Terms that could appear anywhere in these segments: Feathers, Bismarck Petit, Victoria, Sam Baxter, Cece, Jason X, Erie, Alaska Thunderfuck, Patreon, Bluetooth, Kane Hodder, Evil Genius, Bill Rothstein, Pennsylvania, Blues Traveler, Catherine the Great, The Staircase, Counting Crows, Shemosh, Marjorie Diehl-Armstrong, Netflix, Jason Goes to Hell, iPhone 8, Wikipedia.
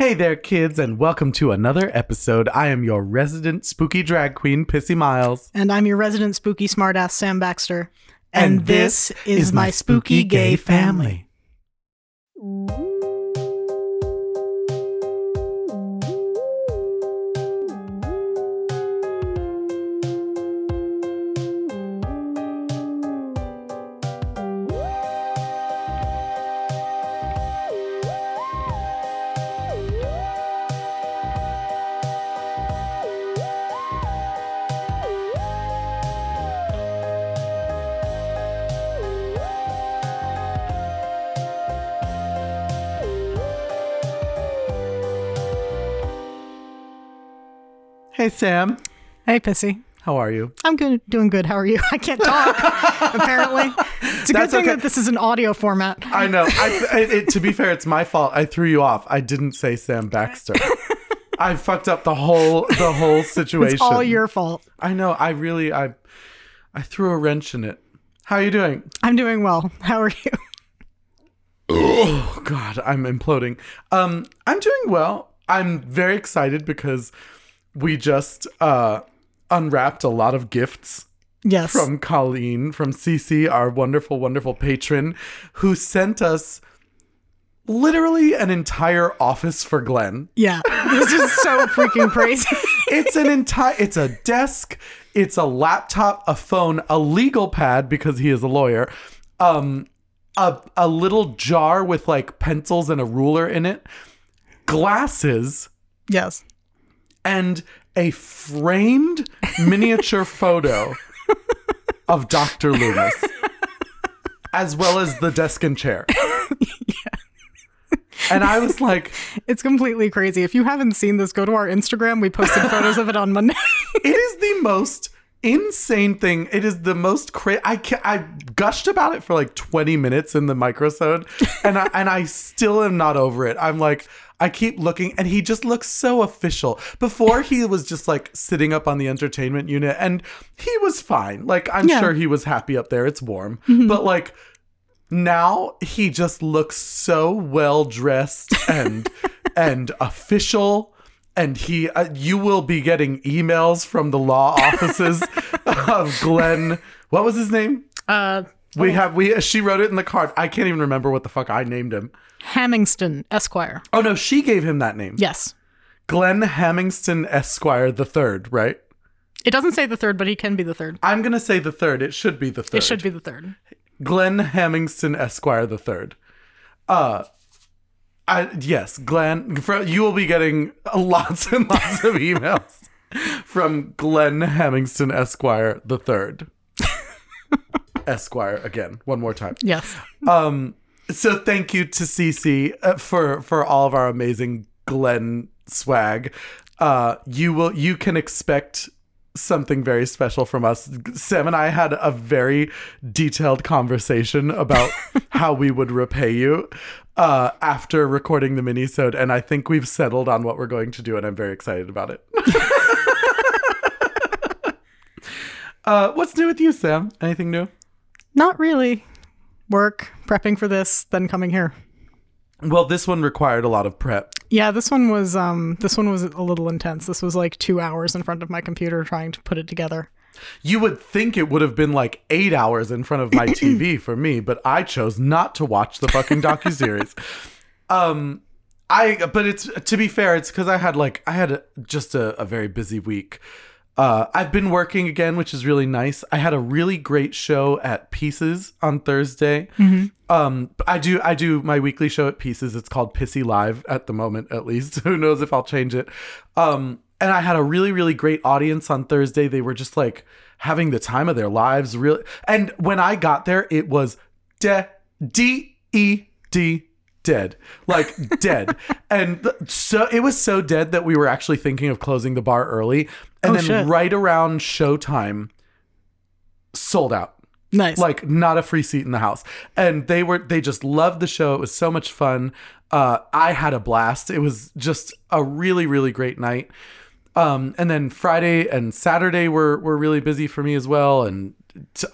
Hey there, kids, and welcome to another episode. I am your resident spooky drag queen, Pissy Miles. And I'm your resident spooky smartass, Sam Baxter. And this is my spooky gay family. Hey, Sam. Hey, Pissy. How are you? I'm good. Doing good. How are you? I can't talk, apparently. It's a good thing that this is an audio format. I know. To be fair, it's my fault. I threw you off. I didn't say Sam Baxter. I fucked up the whole situation. It's all your fault. I know. I really threw a wrench in it. How are you doing? I'm doing well. How are you? Oh, God. I'm imploding. I'm doing well. I'm very excited because... we just unwrapped a lot of gifts. Yes. From Colleen, from Cece, our wonderful, wonderful patron, who sent us literally an entire office for Glenn. Yeah. This is so freaking crazy. It's a desk, it's a laptop, a phone, a legal pad, because he is a lawyer, a little jar with like pencils and a ruler in it, glasses. Yes. And a framed miniature photo of Dr. Loomis, as well as the desk and chair. Yeah. And I was like... it's completely crazy. If you haven't seen this, go to our Instagram. We posted photos of it on Monday. It is the most insane thing. It is the most crazy. I gushed about it for like 20 minutes in the microsode, and I still am not over it. I'm like... I keep looking, and he just looks so official. Before, he was just, like, sitting up on the entertainment unit, and he was fine. Like, I'm sure he was happy up there. It's warm. Mm-hmm. But, like, now he just looks so well-dressed and and official, and he you will be getting emails from the law offices of Glenn. What was his name? She wrote it in the card. I can't even remember what the fuck I named him. Hammington Esquire. Oh no, she gave him that name. Yes. Glenn Hammington Esquire the third, right? It doesn't say the third, but he can be the third. I'm gonna say the third. It should be the third. Glenn Hammington Esquire the third. Yes, Glenn. You will be getting lots and lots of emails from Glenn Hammington Esquire the third. Esquire again, one more time. Yes. So thank you to Cece for all of our amazing Glenn swag. You can expect something very special from us. Sam and I had a very detailed conversation about how we would repay you after recording the minisode, and I think we've settled on what we're going to do, and I'm very excited about it. What's new with you, Sam? Anything new? Not really. Work, prepping for this, then coming here. Well, this one required a lot of prep. Yeah, this one was a little intense. This was like 2 hours in front of my computer trying to put it together. You would think it would have been like 8 hours in front of my TV for me, but I chose not to watch the fucking docuseries. But it's, to be fair, it's because I had a very busy week. I've been working again, which is really nice. I had a really great show at Pieces on Thursday. Mm-hmm. I do my weekly show at Pieces. It's called Pissy Live at the moment, at least. Who knows if I'll change it. And I had a really, really great audience on Thursday. They were just like having the time of their lives. Really. And when I got there, it was dead. Dead. Like, dead. And so it was so dead that we were actually thinking of closing the bar early. And right around showtime, sold out. Nice. Like, not a free seat in the house. And they just loved the show. It was so much fun. I had a blast. It was just a really, really great night. And then Friday and Saturday were really busy for me as well. And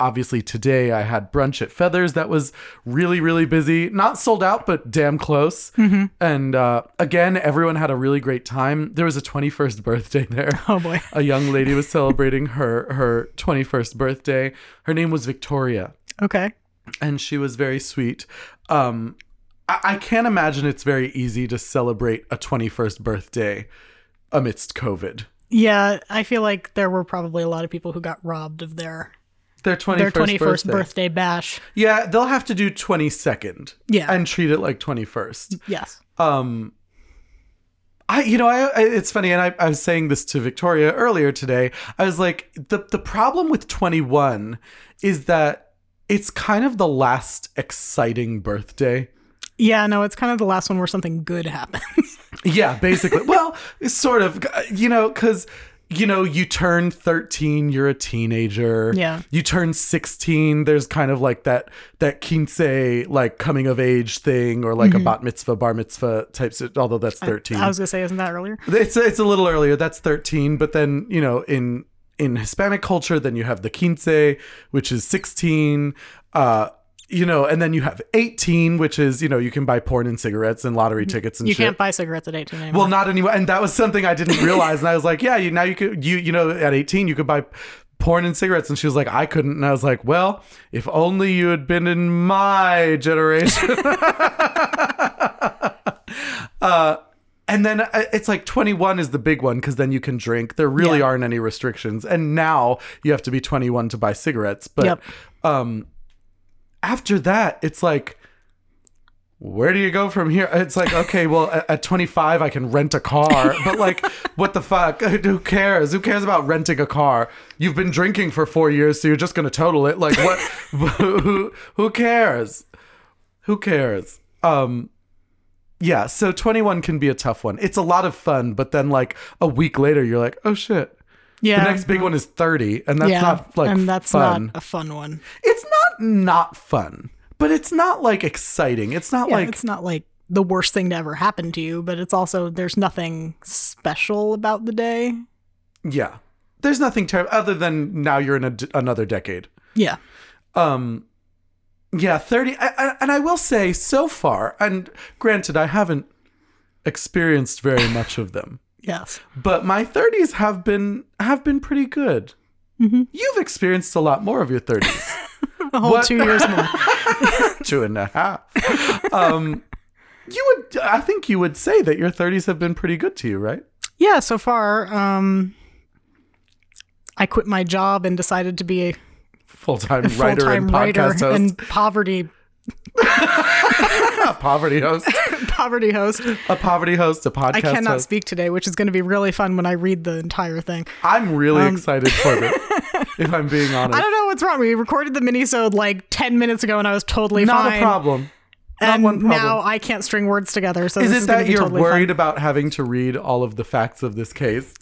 obviously today I had brunch at Feathers. That was really, really busy. Not sold out, but damn close. Mm-hmm. And again, everyone had a really great time. There was a 21st birthday there. Oh boy. A young lady was celebrating her 21st birthday. Her name was Victoria. Okay. And she was very sweet. I can't imagine it's very easy to celebrate a 21st birthday amidst COVID. Yeah, I feel like there were probably a lot of people who got robbed of their 21st birthday bash. Yeah, they'll have to do 22nd. Yeah. And treat it like 21st. Yes. It's funny, and I was saying this to Victoria earlier today. I was like, the problem with 21 is that it's kind of the last exciting birthday. Yeah, no, it's kind of the last one where something good happens. Yeah, basically. Well, sort of, because... you turn 13, you're a teenager. Yeah. You turn 16, there's kind of like that quince, like coming of age thing, or like mm-hmm. a bat mitzvah, bar mitzvah types. Although that's 13. I was gonna say, isn't that earlier? It's a little earlier. That's 13. But then in Hispanic culture, then you have the quince, which is 16. And then you have 18, which is, you can buy porn and cigarettes and lottery tickets and shit. You can't buy cigarettes at 18 anymore. Well, not anymore. And that was something I didn't realize. And I was like, yeah, now you could, at 18, you could buy porn and cigarettes. And she was like, I couldn't. And I was like, well, if only you had been in my generation. And then it's like 21 is the big one, because then you can drink. There really aren't any restrictions. And now you have to be 21 to buy cigarettes. But, after that, it's like, where do you go from here? It's like, okay, well, at 25, I can rent a car. But like, what the fuck? Who cares? Who cares about renting a car? You've been drinking for 4 years, so you're just going to total it. Like, what? Who cares? Who cares? Yeah, so 21 can be a tough one. It's a lot of fun, but then like a week later, you're like, oh, shit. Yeah, the next big one is 30, and that's not like and that's fun. Not a fun one. It's not fun, but it's not like exciting. It's not like it's not like the worst thing to ever happen to you, but it's also there's nothing special about the day. Yeah, there's nothing terrible other than now you're in another decade. Yeah. 30, and I will say so far, and granted, I haven't experienced very much of them. Yes. But my 30s have been pretty good. Mm-hmm. You've experienced a lot more of your 30s. A whole 2 years more. 2.5. I think you would say that your 30s have been pretty good to you, right? Yeah, so far. I quit my job and decided to be a full-time writer and podcast host. And poverty. A podcast host. I cannot speak today, which is going to be really fun when I read the entire thing. I'm really excited for it, if I'm being honest. I don't know what's wrong. We recorded the minisode like 10 minutes ago and I was totally fine. Not one problem. Now I can't string words together. So is it that you're totally worried about having to read all of the facts of this case?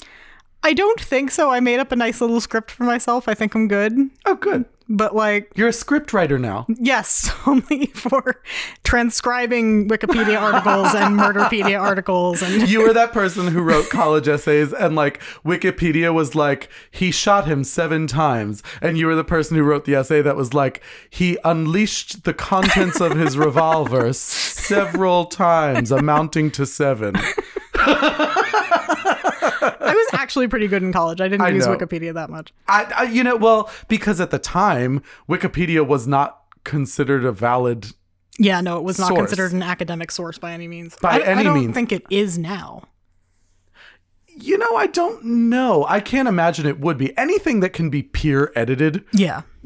I don't think so. I made up a nice little script for myself. I think I'm good. Oh, good. But like... You're a script writer now. Yes, only for transcribing Wikipedia articles and Murderpedia articles. And you were that person who wrote college essays and like Wikipedia was like, he shot him 7 times. And you were the person who wrote the essay that was like, he unleashed the contents of his revolver several times, amounting to 7. I was actually pretty good in college. I didn't use Wikipedia that much. Because at the time, Wikipedia was not considered a valid source. Yeah, no, it was not considered an academic source by any means. I don't think it is now. I don't know. I can't imagine it would be. Anything that can be peer edited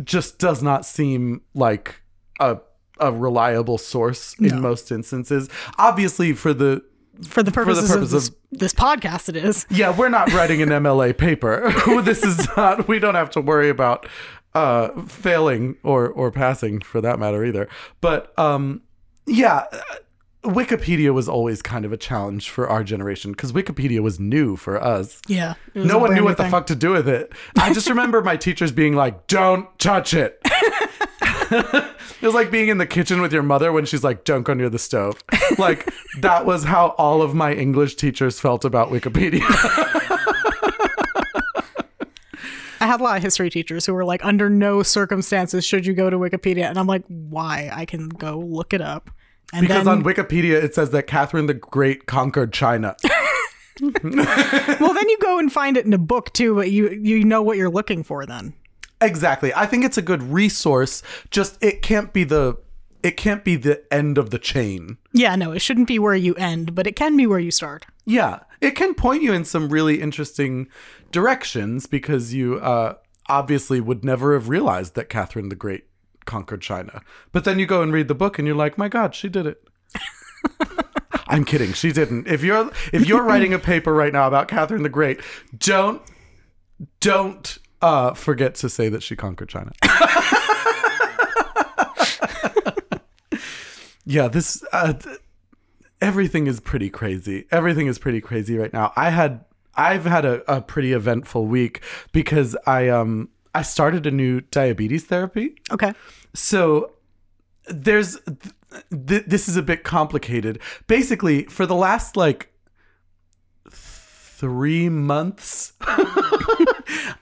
just does not seem like a reliable source in most instances. Obviously, for the purposes of this podcast, it is. Yeah, we're not writing an MLA paper. This is not. We don't have to worry about failing or passing for that matter either. But Wikipedia was always kind of a challenge for our generation because Wikipedia was new for us. Yeah, no one knew what the fuck to do with it. I just remember my teachers being like, "Don't touch it." It was like being in the kitchen with your mother when she's like, don't go near the stove. Like, that was how all of my English teachers felt about Wikipedia. I had a lot of history teachers who were like, under no circumstances should you go to Wikipedia. And I'm like, why? I can go look it up. And because then on Wikipedia, it says that Catherine the Great conquered China. Well, then you go and find it in a book, too. But you know what you're looking for then. Exactly. I think it's a good resource. Just it can't be the end of the chain. Yeah, no, it shouldn't be where you end, but it can be where you start. Yeah, it can point you in some really interesting directions because you obviously would never have realized that Catherine the Great conquered China. But then you go and read the book and you're like, my God, she did it. I'm kidding. She didn't. If you're writing a paper right now about Catherine the Great, don't forget to say that she conquered China. Yeah, this everything is pretty crazy. Everything is pretty crazy right now. I've had a pretty eventful week because I started a new diabetes therapy. Okay. So this is a bit complicated. Basically, for the last like 3 months,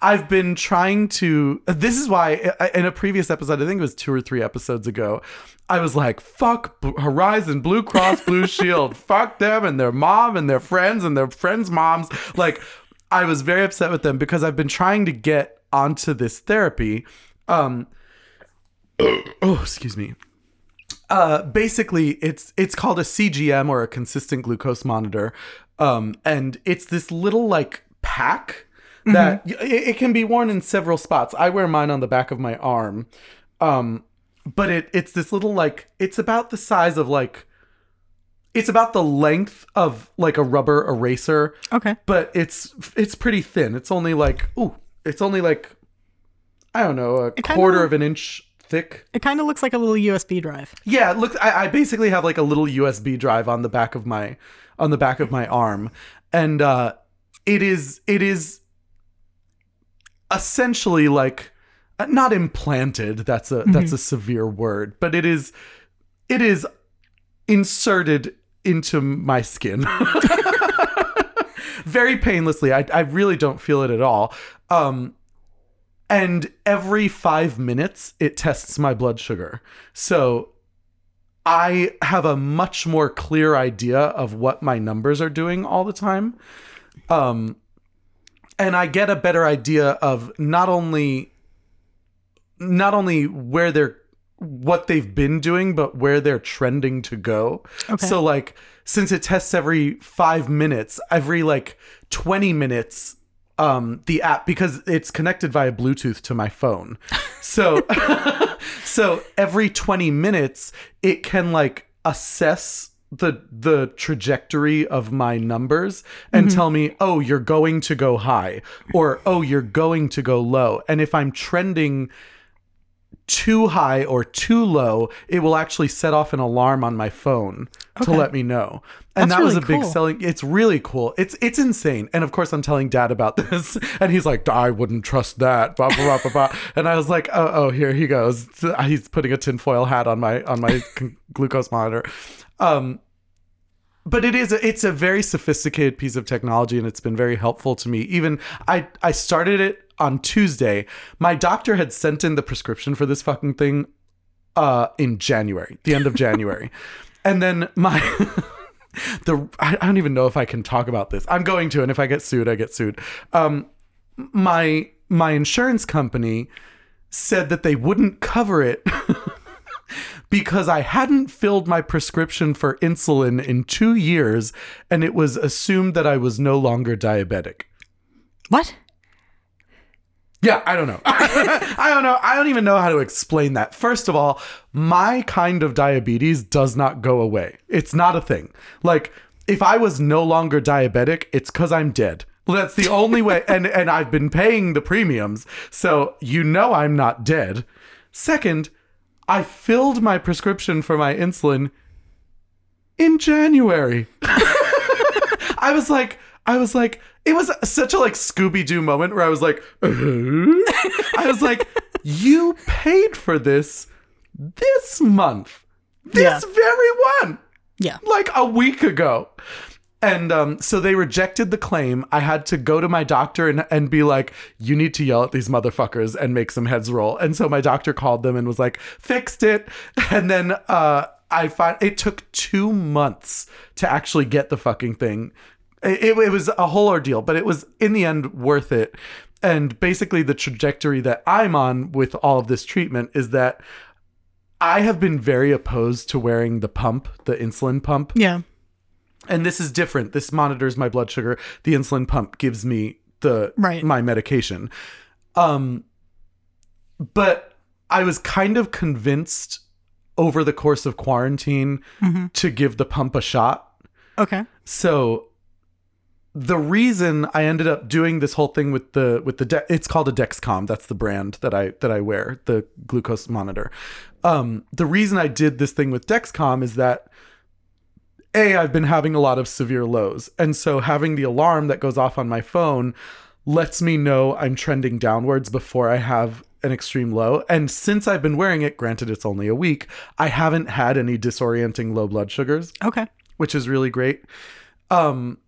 I've been trying to. This is why in a previous episode, I think it was 2 or 3 episodes ago, I was like, fuck Horizon, Blue Cross, Blue Shield. Fuck them and their mom and their friends and their friends' moms. Like, I was very upset with them because I've been trying to get onto this therapy. Oh, excuse me. Basically, it's called a CGM or a consistent glucose monitor. And it's this little, like, pack that it can be worn in several spots. I wear mine on the back of my arm. But it's this little, like, it's about the size of, like, it's about the length of, like, a rubber eraser. Okay. But it's pretty thin. It's only like, I don't know, a quarter of an inch thick. It kind of looks like a little USB drive. Yeah, it looks. I basically have like a little USB drive on the back of my arm, and it is essentially like not implanted. That's a severe word, but it is inserted into my skin very painlessly. I really don't feel it at all. And every 5 minutes, it tests my blood sugar. So I have a much more clear idea of what my numbers are doing all the time. And I get a better idea of not only where what they've been doing, but where they're trending to go. Okay. So like, since it tests every 5 minutes, every like 20 minutes, the app, because it's connected via Bluetooth to my phone. So every 20 minutes it can like assess the trajectory of my numbers and tell me, oh, you're going to go high, or oh, you're going to go low. And if I'm trending too high or too low, it will actually set off an alarm on my phone to let me know. And that was a big selling. It's really cool. It's insane. And of course, I'm telling Dad about this, and he's like, "I wouldn't trust that." Blah blah blah blah blah. And I was like, "Oh, here he goes. He's putting a tinfoil hat on my glucose monitor." But it's a very sophisticated piece of technology, and it's been very helpful to me. Even I started it on Tuesday. My doctor had sent in the prescription for this fucking thing in January, the end of January. And then I don't even know if I can talk about this. I'm going to, and if I get sued, I get sued. My insurance company said that they wouldn't cover it because I hadn't filled my prescription for insulin in 2 years, and it was assumed that I was no longer diabetic. What? Yeah, I don't know. I don't know. I don't even know how to explain that. First of all, my kind of diabetes does not go away. It's not a thing. Like, if I was no longer diabetic, it's because I'm dead. That's the only way. And I've been paying the premiums, so you know I'm not dead. Second, I filled my prescription for my insulin in January. I was like, it was such a like Scooby-Doo moment where I was like, I was like, you paid for this month, this very one. Yeah. Like a week ago. And so they rejected the claim. I had to go to my doctor and be like, you need to yell at these motherfuckers and make some heads roll. And so my doctor called them and was like, fixed it. And then I find it took 2 months to actually get the fucking thing. It was a whole ordeal, but it was in the end worth it. And basically the trajectory that I'm on with all of this treatment is that I have been very opposed to wearing the pump, the insulin pump. Yeah. And this is different. This monitors my blood sugar. The insulin pump gives me my medication. But I was kind of convinced over the course of quarantine to give the pump a shot. Okay. So the reason I ended up doing this whole thing with it's called a Dexcom. That's the brand that I wear, the glucose monitor. The reason I did this thing with Dexcom is that I've been having a lot of severe lows. And so having the alarm that goes off on my phone lets me know I'm trending downwards before I have an extreme low. And since I've been wearing it, granted it's only a week, I haven't had any disorienting low blood sugars. Okay. Which is really great. And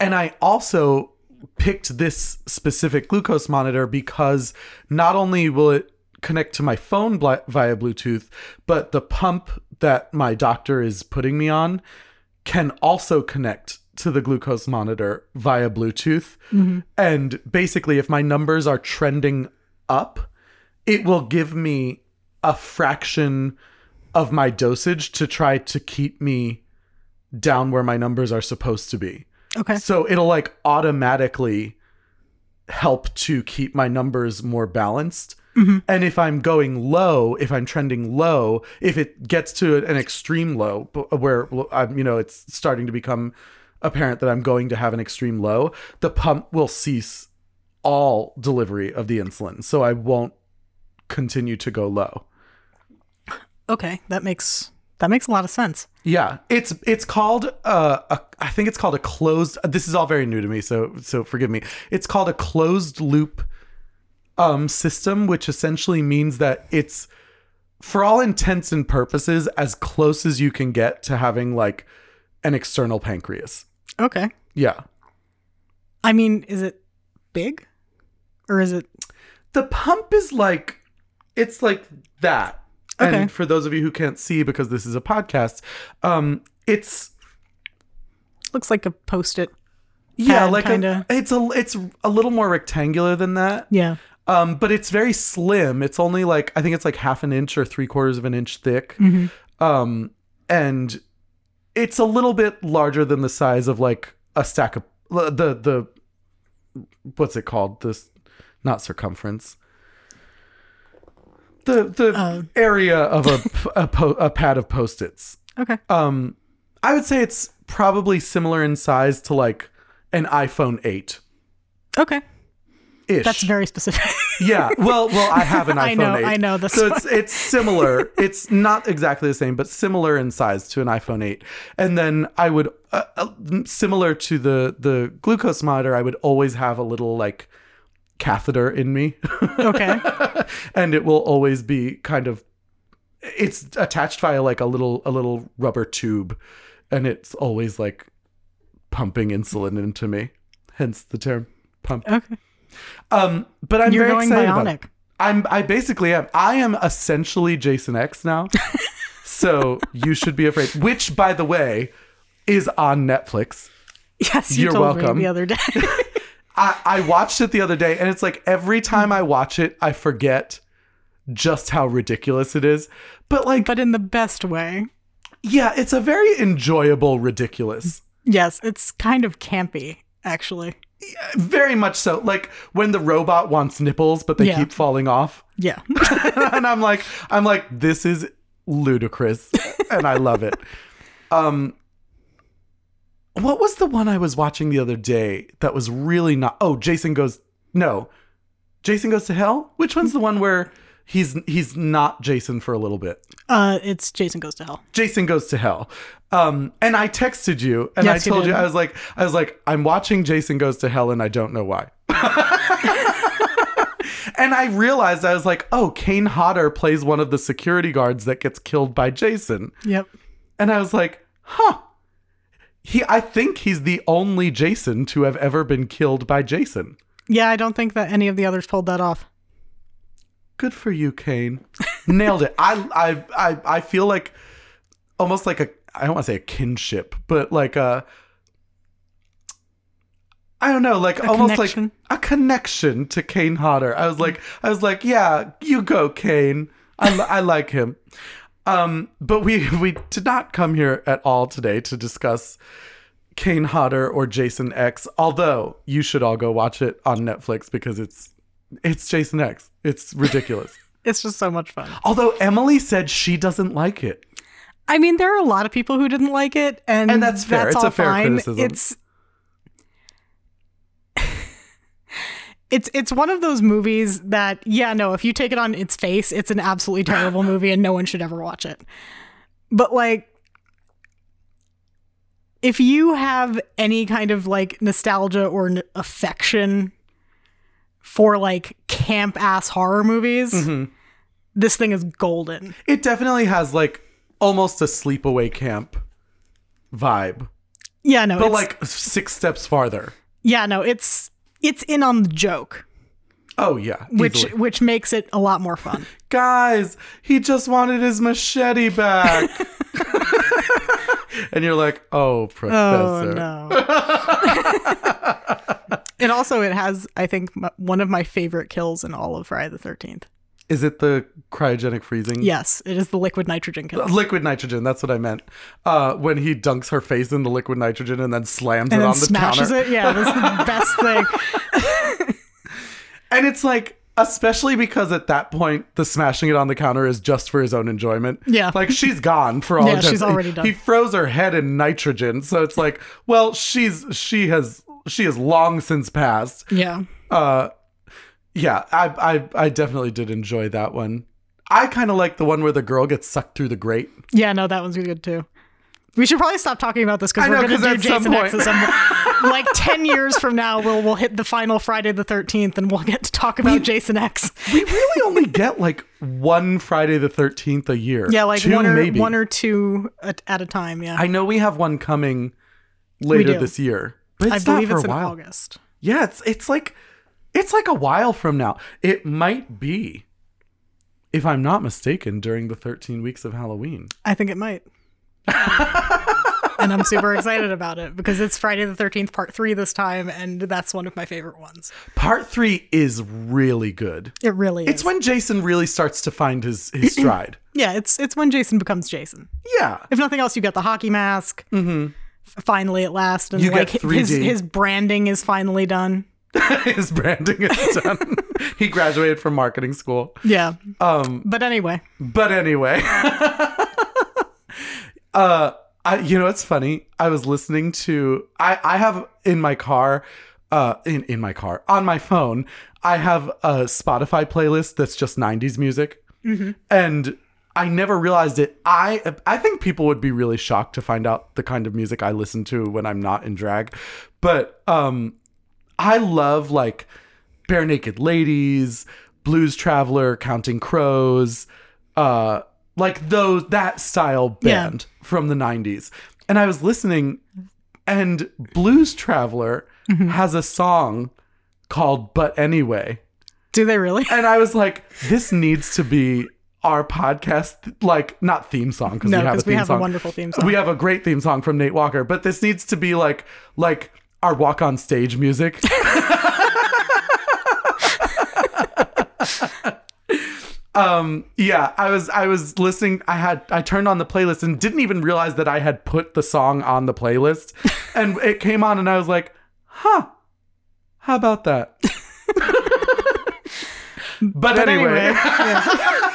I also picked this specific glucose monitor because not only will it connect to my phone via Bluetooth, but the pump that my doctor is putting me on can also connect to the glucose monitor via Bluetooth. Mm-hmm. And basically, if my numbers are trending up, it will give me a fraction of my dosage to try to keep me down where my numbers are supposed to be. Okay. So it'll like automatically help to keep my numbers more balanced. Mm-hmm. And if I'm going low, if I'm trending low, if it gets to an extreme low where I'm, it's starting to become apparent that I'm going to have an extreme low, the pump will cease all delivery of the insulin. So I won't continue to go low. Okay. That makes a lot of sense. Yeah. It's called, I think it's called a closed, this is all very new to me, so forgive me. It's called a closed loop system, which essentially means that it's, for all intents and purposes, as close as you can get to having like an external pancreas. Okay. Yeah. I mean, is it big or is it? The pump is like, it's like that. Okay. And for those of you who can't see because this is a podcast, it's looks like a Post-it. Yeah, like kinda. It's a little more rectangular than that. Yeah. But it's very slim. It's only like, I think it's like 1/2 inch or 3/4 of an inch thick. Mm-hmm. And it's a little bit larger than the size of like a stack of the what's it called? This not circumference. The area of a pad of Post-its. Okay. I would say it's probably similar in size to like an iPhone 8. Okay. Ish. That's very specific. Yeah. Well, I have an iPhone 8. I know this. So it's similar. It's not exactly the same, but similar in size to an iPhone 8. And then I would, similar to the glucose monitor, I would always have a little like catheter in me. Okay. And it will always be kind of, it's attached via like a little rubber tube, and it's always like pumping insulin into me, hence the term pump. Okay. But I'm very excited about it. I basically am. I am essentially Jason X now. So you should be afraid, which by the way is on Netflix. Yes, you're welcome. Me the other day. I watched it the other day, and it's like every time I watch it, I forget just how ridiculous it is. But in the best way. Yeah, it's a very enjoyable ridiculous. Yes, it's kind of campy, actually. Yeah, very much so. Like when the robot wants nipples, but they keep falling off. Yeah. And I'm like, this is ludicrous, and I love it. What was the one I was watching the other day that was really not... Oh, Jason Goes to Hell? Which one's the one where he's not Jason for a little bit? It's Jason Goes to Hell. Jason Goes to Hell. And I texted you and I told you, I was like, I'm watching Jason Goes to Hell and I don't know why. And I realized, I was like, oh, Kane Hodder plays one of the security guards that gets killed by Jason. Yep. And I was like, huh. I think he's the only Jason to have ever been killed by Jason. Yeah, I don't think that any of the others pulled that off. Good for you, Kane. Nailed it. I feel like almost like I don't want to say a kinship, but like a connection to Kane Hodder. I was like, yeah, you go, Kane. I like him. But we did not come here at all today to discuss Kane Hodder or Jason X, although you should all go watch it on Netflix because it's Jason X. It's ridiculous. It's just so much fun. Although Emily said she doesn't like it. I mean, there are a lot of people who didn't like it, and that's fair. That's it's all a fair fine. Criticism. It's one of those movies that, yeah, no, if you take it on its face, it's an absolutely terrible movie and no one should ever watch it. But like, if you have any kind of like nostalgia or affection for like camp ass horror movies, mm-hmm. This thing is golden. It definitely has like almost a sleepaway camp vibe. Yeah, no. But like 6 steps farther. Yeah, no, it's in on the joke. Oh, yeah. Which makes it a lot more fun. Guys, he just wanted his machete back. And you're like, oh, professor. Oh, no. And also it has, I think, one of my favorite kills in all of Friday the 13th. Is it the cryogenic freezing? Yes, it is the liquid nitrogen kill. Liquid nitrogen, that's what I meant. When he dunks her face in the liquid nitrogen and then slams it on the counter. And smashes it, yeah, that's the best thing. And it's like, especially because at that point, the smashing it on the counter is just for his own enjoyment. Yeah. Like, she's gone for all of she's already done. He froze her head in nitrogen, so it's like, well, she has long since passed. Yeah. Yeah, I definitely did enjoy that one. I kind of like the one where the girl gets sucked through the grate. Yeah, no, that one's good too. We should probably stop talking about this because we're going to do Jason X at some point. Like 10 years from now, we'll hit the final Friday the 13th and we'll get to talk about Jason X. We really only get like one Friday the 13th a year. Yeah, like one or two at a time, yeah. I know we have one coming later this year. But I believe it's in August. Yeah, it's like... It's like a while from now. It might be, if I'm not mistaken, during the 13 weeks of Halloween. I think it might. And I'm super excited about it because it's Friday the 13th, part 3 this time. And that's one of my favorite ones. Part 3 is really good. It really is. It's when Jason really starts to find his stride. Yeah, it's when Jason becomes Jason. Yeah. If nothing else, you get the hockey mask. Mm-hmm. Finally at last. And you like get 3D. His branding is finally done. His branding is done. He graduated from marketing school. Yeah. But anyway. You know, it's funny. I was listening to... I have in my car... in my car. On my phone, I have a Spotify playlist that's just 90s music. Mm-hmm. And I never realized it. I think people would be really shocked to find out the kind of music I listen to when I'm not in drag. But... I love like Bare Naked Ladies, Blues Traveler, Counting Crows, like those that style band from the 90s. And I was listening, and Blues Traveler has a song called But Anyway. Do they really? And I was like, this needs to be our podcast, like not theme song, because we have a wonderful theme song. We have a great theme song from Nate Walker, but this needs to be like our walk on stage music. Yeah, I was listening. I turned on the playlist and didn't even realize that I had put the song on the playlist, and it came on and I was like, huh, how about that? but anyway. Yeah.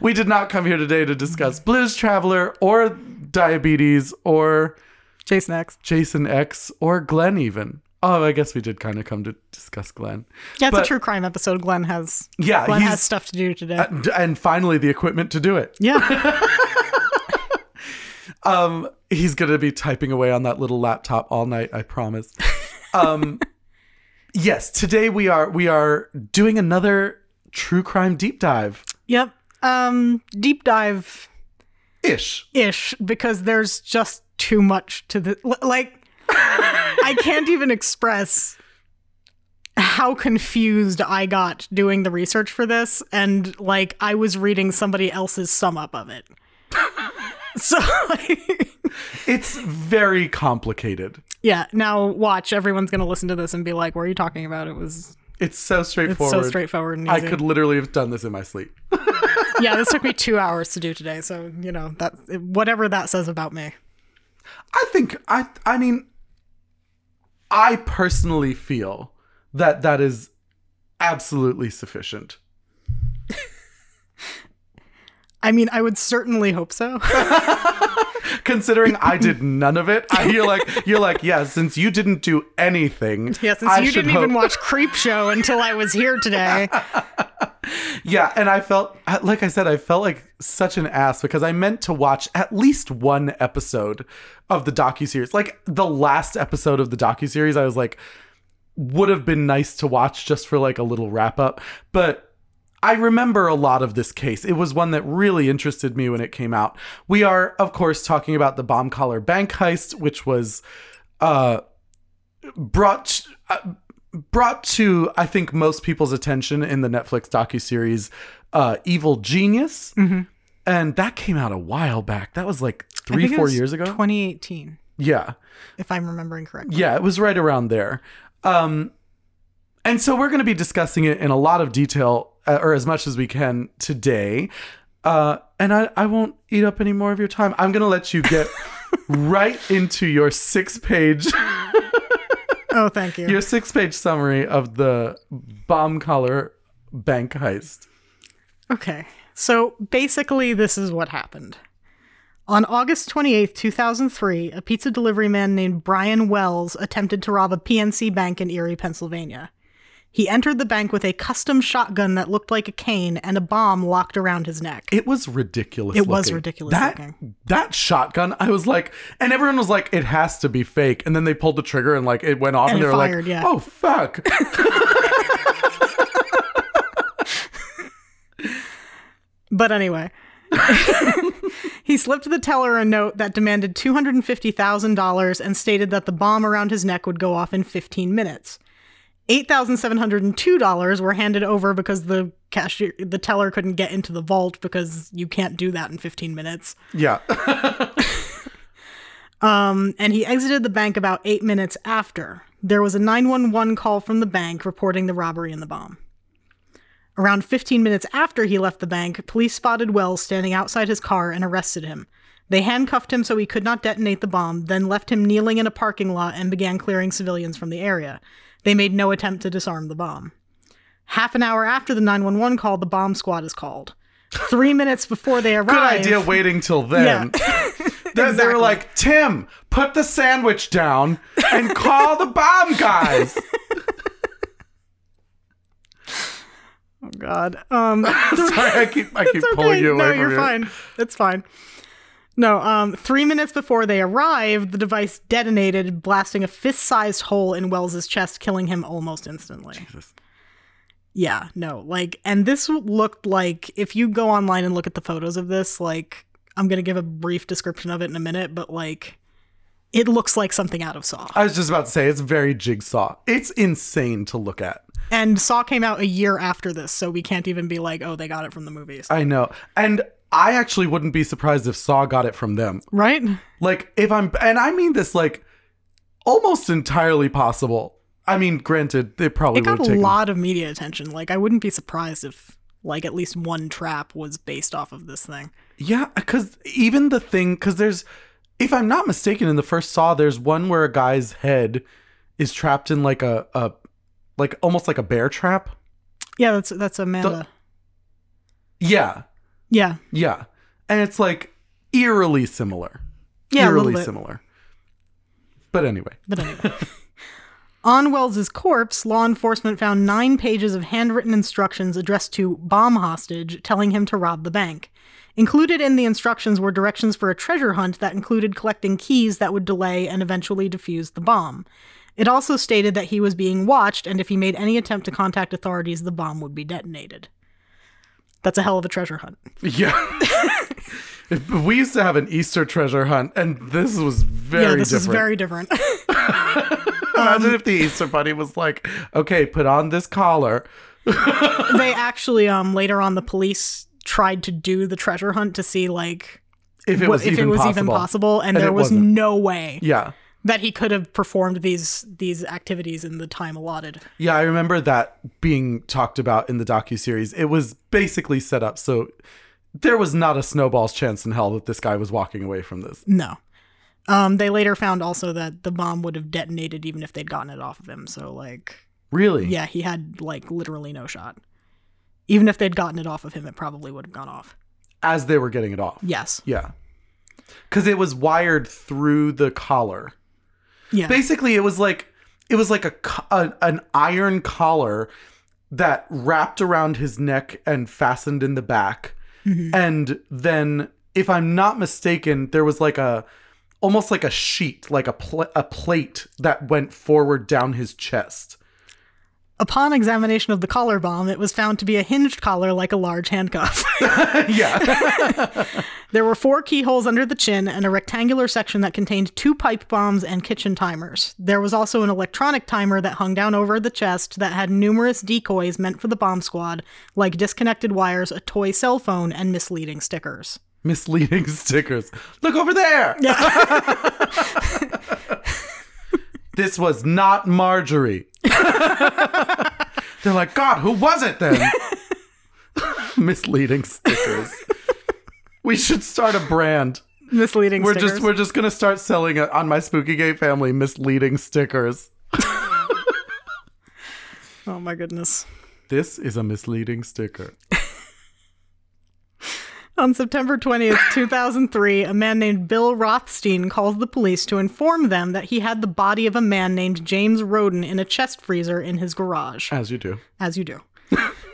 We did not come here today to discuss Blues Traveler or diabetes or Jason X or Glenn even. Oh, I guess we did kind of come to discuss Glenn. Yeah, it's a true crime episode. Glenn has stuff to do today. And finally the equipment to do it. Yeah. He's going to be typing away on that little laptop all night, I promise. Yes, today we are doing another true crime deep dive. Yep. Deep dive Ish, because there's just too much to the... Like, I can't even express how confused I got doing the research for this, and, like, I was reading somebody else's sum up of it. So, like... It's very complicated. Yeah, now watch. Everyone's going to listen to this and be like, what are you talking about? It's so straightforward. It's so straightforward and easy. I could literally have done this in my sleep. Yeah, this took me 2 hours to do today. So, you know, that whatever that says about me. I think, I mean, I personally feel that that is absolutely sufficient. I mean, I would certainly hope so. Considering I did none of it, you're like, yeah, since you didn't do anything. Yeah, since you didn't even watch Creepshow until I was here today. Yeah, and I felt, like I said, I felt like such an ass because I meant to watch at least one episode of the docuseries. Like, the last episode of the docuseries, I was like, would have been nice to watch just for like a little wrap up. But I remember a lot of this case. It was one that really interested me when it came out. We are, of course, talking about the bomb collar bank heist, which was brought to, I think, most people's attention in the Netflix docuseries Evil Genius. Mm-hmm. And that came out a while back. That was like 4 years ago. 2018. Yeah. If I'm remembering correctly. Yeah, it was right around there. And so we're going to be discussing it in a lot of detail, or as much as we can today. And I won't eat up any more of your time. I'm going to let you get right into your 6-page. Oh, thank you. Your 6-page summary of the bomb collar bank heist. Okay. So basically this is what happened. On August 28th, 2003, a pizza delivery man named Brian Wells attempted to rob a PNC bank in Erie, Pennsylvania. He entered the bank with a custom shotgun that looked like a cane and a bomb locked around his neck. It was ridiculous. That shotgun, I was like, and everyone was like, it has to be fake. And then they pulled the trigger and like it went off and they were fired, like, yeah. Oh, fuck. But anyway, he slipped the teller a note that demanded $250,000 and stated that the bomb around his neck would go off in 15 minutes. $8,702 were handed over because the teller couldn't get into the vault because you can't do that in 15 minutes. Yeah. And he exited the bank about 8 minutes after. There was a 911 call from the bank reporting the robbery and the bomb. Around 15 minutes after he left the bank, police spotted Wells standing outside his car and arrested him. They handcuffed him so he could not detonate the bomb, then left him kneeling in a parking lot and began clearing civilians from the area. They made no attempt to disarm the bomb. Half an hour after the 911 call, the bomb squad is called. 3 minutes before they arrive... Good idea waiting till then. Yeah. Exactly. They were like, Tim, put the sandwich down and call the bomb guys. Oh, God. Sorry, I keep pulling okay. you away from you're fine. It's fine. No, 3 minutes before they arrived, the device detonated, blasting a fist-sized hole in Wells' chest, killing him almost instantly. Jesus. Yeah, no, like, and this looked like, if you go online and look at the photos of this, like, I'm going to give a brief description of it in a minute, but, like, it looks like something out of Saw. I was just about to say, it's very Jigsaw. It's insane to look at. And Saw came out a year after this, so we can't even be like, oh, they got it from the movies. I know, and... I actually wouldn't be surprised if Saw got it from them. Right? Like, if I'm... And I mean this, like, almost entirely possible. I mean, granted, they probably would have taken... It got a lot of media attention. Like, I wouldn't be surprised if, like, at least one trap was based off of this thing. Yeah, because even the thing... Because there's... If I'm not mistaken, in the first Saw, there's one where a guy's head is trapped in, like, a like, almost like a bear trap. Yeah, that's Amanda. Yeah. And it's like eerily similar. Yeah, eerily a little bit. Similar. But anyway. On Wells' corpse, law enforcement found 9 pages of handwritten instructions addressed to bomb hostage, telling him to rob the bank. Included in the instructions were directions for a treasure hunt that included collecting keys that would delay and eventually defuse the bomb. It also stated that he was being watched, and if he made any attempt to contact authorities, the bomb would be detonated. That's a hell of a treasure hunt. Yeah. We used to have an Easter treasure hunt, and this was very different. Yeah, this is very different. Imagine if the Easter Bunny was like, okay, put on this collar. They actually, later on, the police tried to do the treasure hunt to see, like, if it was even possible, and there was no way. Yeah. That he could have performed these activities in the time allotted. Yeah, I remember that being talked about in the docuseries. It was basically set up so there was not a snowball's chance in hell that this guy was walking away from this. No. They later found also that the bomb would have detonated even if they'd gotten it off of him. So, like... Really? Yeah, he had, like, literally no shot. Even if they'd gotten it off of him, it probably would have gone off. As they were getting it off? Yes. Yeah. Because it was wired through the collar. Yeah. Basically, it was like an iron collar that wrapped around his neck and fastened in the back. Mm-hmm. And then, if I'm not mistaken, there was like almost like a sheet, like a plate that went forward down his chest. Upon examination of the collar bomb, it was found to be a hinged collar like a large handcuff. Yeah. There were 4 keyholes under the chin and a rectangular section that contained 2 pipe bombs and kitchen timers. There was also an electronic timer that hung down over the chest that had numerous decoys meant for the bomb squad, like disconnected wires, a toy cell phone, and misleading stickers. Misleading stickers. Look over there! Yeah. This was not Marjorie. They're like, God, who was it then? Misleading stickers. We should start a brand. Misleading stickers. We're just going to start selling on My Spooky Gay Family misleading stickers. Oh, my goodness. This is a misleading sticker. On September 20th, 2003, a man named Bill Rothstein calls the police to inform them that he had the body of a man named James Roden in a chest freezer in his garage. As you do. As you do.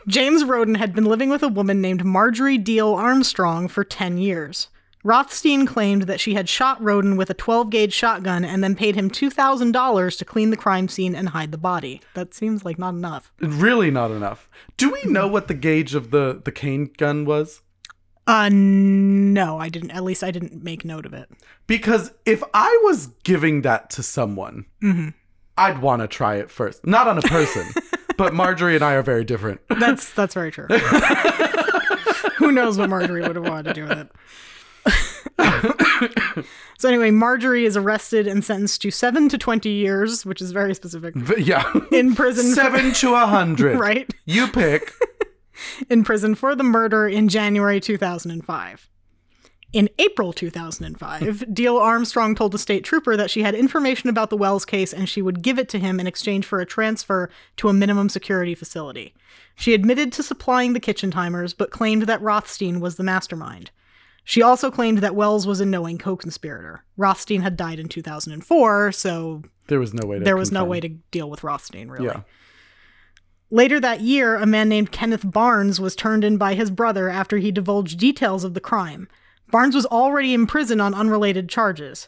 James Roden had been living with a woman named Marjorie Diehl-Armstrong for 10 years. Rothstein claimed that she had shot Roden with a 12-gauge shotgun and then paid him $2,000 to clean the crime scene and hide the body. That seems like not enough. Really not enough. Do we know what the gauge of the cane gun was? No, I didn't. At least I didn't make note of it. Because if I was giving that to someone, mm-hmm. I'd want to try it first. Not on a person, but Marjorie and I are very different. That's very true. Who knows what Marjorie would have wanted to do with it. So anyway, Marjorie is arrested and sentenced to 7 to 20 years, which is very specific. Yeah. In prison. 7 to 100. Right. You pick. In prison for the murder in January 2005. In April 2005, Diehl-Armstrong told a state trooper that she had information about the Wells case and she would give it to him in exchange for a transfer to a minimum security facility. She admitted to supplying the kitchen timers, but claimed that Rothstein was the mastermind. She also claimed that Wells was a knowing co-conspirator. Rothstein had died in 2004, so... There was no way to deal with Rothstein, really. Yeah. Later that year, a man named Kenneth Barnes was turned in by his brother after he divulged details of the crime. Barnes was already in prison on unrelated charges.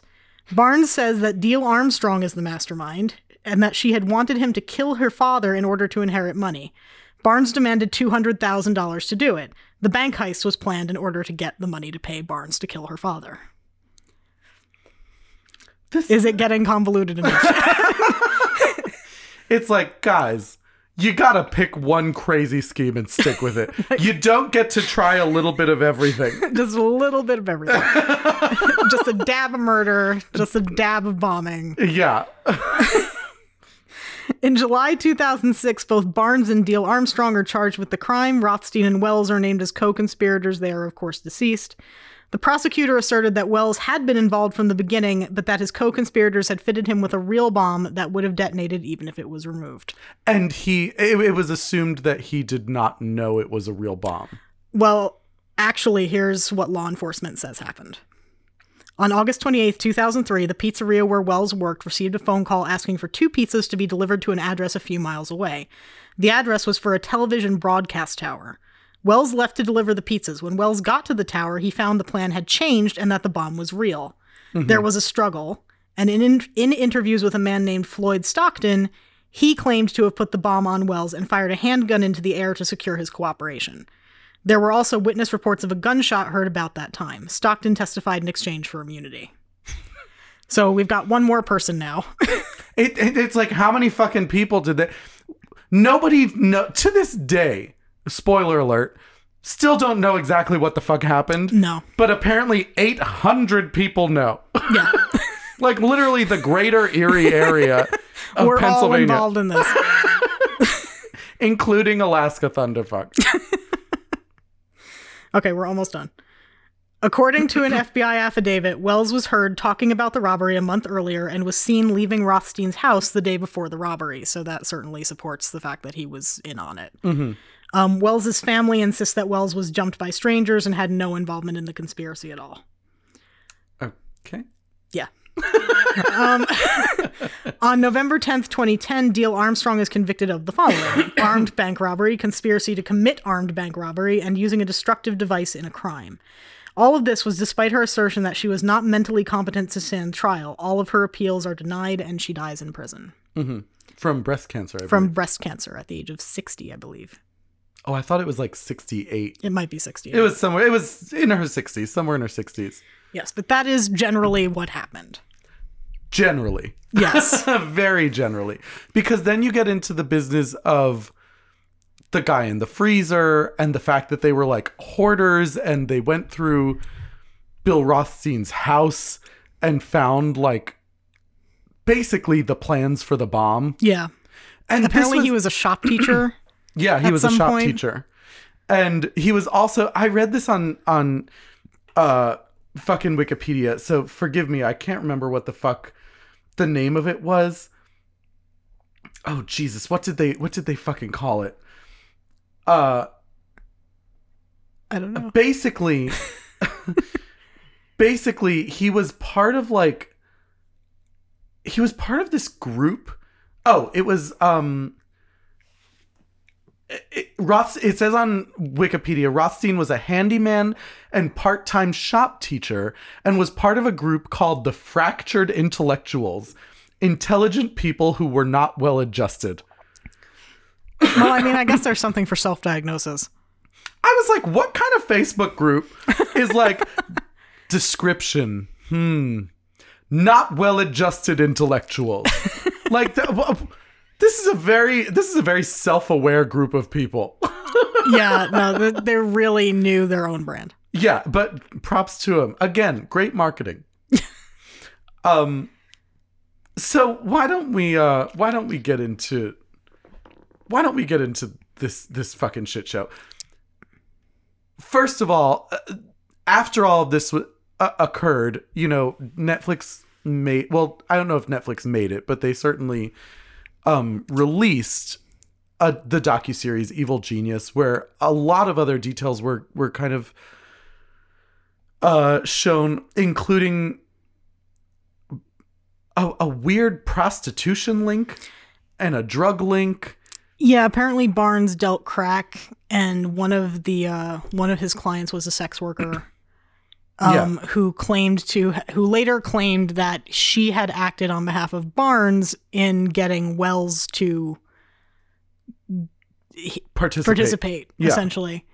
Barnes says that Diehl-Armstrong is the mastermind, and that she had wanted him to kill her father in order to inherit money. Barnes demanded $200,000 to do it. The bank heist was planned in order to get the money to pay Barnes to kill her father. Is it getting convoluted enough? It's like, guys... You gotta pick one crazy scheme and stick with it. You don't get to try a little bit of everything. Just a little bit of everything. Just a dab of murder. Just a dab of bombing. Yeah. In July 2006, both Barnes and Diehl-Armstrong are charged with the crime. Rothstein and Wells are named as co-conspirators. They are, of course, deceased. The prosecutor asserted that Wells had been involved from the beginning, but that his co-conspirators had fitted him with a real bomb that would have detonated even if it was removed. And it was assumed that he did not know it was a real bomb. Well, actually, here's what law enforcement says happened. On August 28, 2003, the pizzeria where Wells worked received a phone call asking for 2 pizzas to be delivered to an address a few miles away. The address was for a television broadcast tower. Wells left to deliver the pizzas. When Wells got to the tower, he found the plan had changed and that the bomb was real. Mm-hmm. There was a struggle, and in interviews with a man named Floyd Stockton, he claimed to have put the bomb on Wells and fired a handgun into the air to secure his cooperation. There were also witness reports of a gunshot heard about that time. Stockton testified in exchange for immunity. So we've got one more person now. It's like, how many fucking people did that? Nobody, no, to this day, spoiler alert, still don't know exactly what the fuck happened. No. But apparently 800 people know. Yeah. Like literally the greater Erie area of We're Pennsylvania. We're all involved in this. Including Alaska Thunderfuck. Okay, we're almost done. According to an FBI affidavit, Wells was heard talking about the robbery a month earlier and was seen leaving Rothstein's house the day before the robbery. So that certainly supports the fact that he was in on it. Mm-hmm. Wells's family insists that Wells was jumped by strangers and had no involvement in the conspiracy at all. Okay. Yeah. On November 10th, 2010, Diehl-Armstrong is convicted of the following: armed bank robbery, conspiracy to commit armed bank robbery, and using a destructive device in a crime. All of this was despite her assertion that she was not mentally competent to stand trial. All of her appeals are denied, and she dies in prison. Mm-hmm. From breast cancer, From breast cancer at the age of 60, I believe. Oh, I thought it was like 68. It might be 68. It was somewhere. It was in her 60s, somewhere in her 60s. Yes, but that is generally what happened. Generally. Yes. Very generally. Because then you get into the business of the guy in the freezer and the fact that they were like hoarders and they went through Bill Rothstein's house and found like basically the plans for the bomb. Yeah. And apparently he was a shop teacher. Yeah, he was a shop teacher. And he was also, I read this on fucking Wikipedia. So forgive me, I can't remember what the fuck the name of it was. Oh Jesus, what did they fucking call it? I don't know. Basically he was part of this group. Oh, it was it says on Wikipedia, Rothstein was a handyman and part-time shop teacher and was part of a group called the Fractured Intellectuals, intelligent people who were not well-adjusted. Well, I mean, I guess there's something for self-diagnosis. I was like, what kind of Facebook group is like, description, not well-adjusted intellectuals? Like, This is a very self-aware group of people. Yeah, no, they really knew their own brand. Yeah, but props to them. Again, great marketing. So why don't we get into this fucking shit show? First of all, after all this occurred, you know, Netflix made. Well, I don't know if Netflix made it, but they certainly. Released the docuseries Evil Genius, where a lot of other details were kind of shown, including a weird prostitution link and a drug link. Yeah, apparently Barnes dealt crack, and one of his clients was a sex worker. Yeah. who later claimed that she had acted on behalf of Barnes in getting Wells to participate yeah. essentially.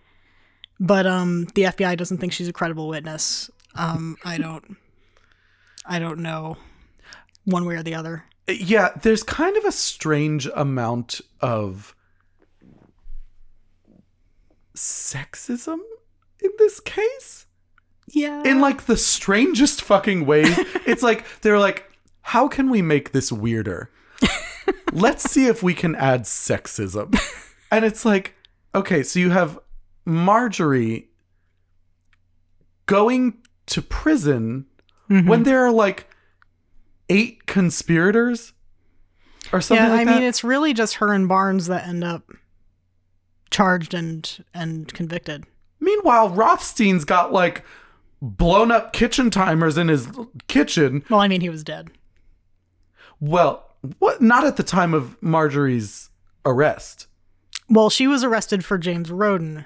But the FBI doesn't think she's a credible witness. I don't know one way or the other. Yeah, there's kind of a strange amount of sexism in this case. Yeah. In like the strangest fucking ways. It's like, they're like, how can we make this weirder? Let's see if we can add sexism. And it's like, okay, so you have Marjorie going to prison when there are like 8 conspirators or something like that. Yeah, I mean, it's really just her and Barnes that end up charged and convicted. Meanwhile, Rothstein's got like blown up kitchen timers in his kitchen. Well, I mean, he was dead. Well, what? Not at the time of Marjorie's arrest. Well, she was arrested for James Roden.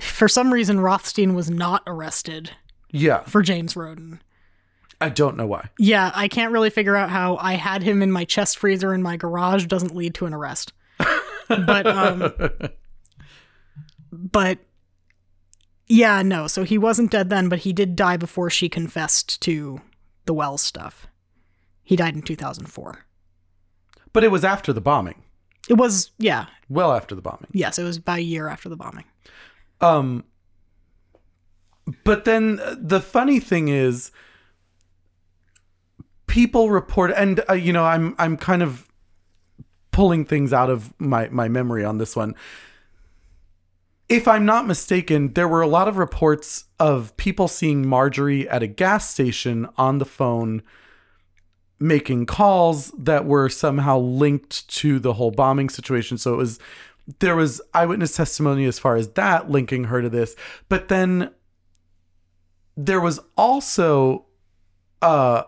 For some reason, Rothstein was not arrested. Yeah. For James Roden. I don't know why. Yeah, I can't really figure out how I had him in my chest freezer in my garage doesn't lead to an arrest. But Yeah, no. So he wasn't dead then, but he did die before she confessed to the Wells stuff. He died in 2004. But it was after the bombing. It was, yeah. Well after the bombing. Yes, it was about a year after the bombing. But then the funny thing is, people report, and you know, I'm kind of pulling things out of my memory on this one. If I'm not mistaken, there were a lot of reports of people seeing Marjorie at a gas station on the phone making calls that were somehow linked to the whole bombing situation. So there was eyewitness testimony as far as that linking her to this. But then there was also the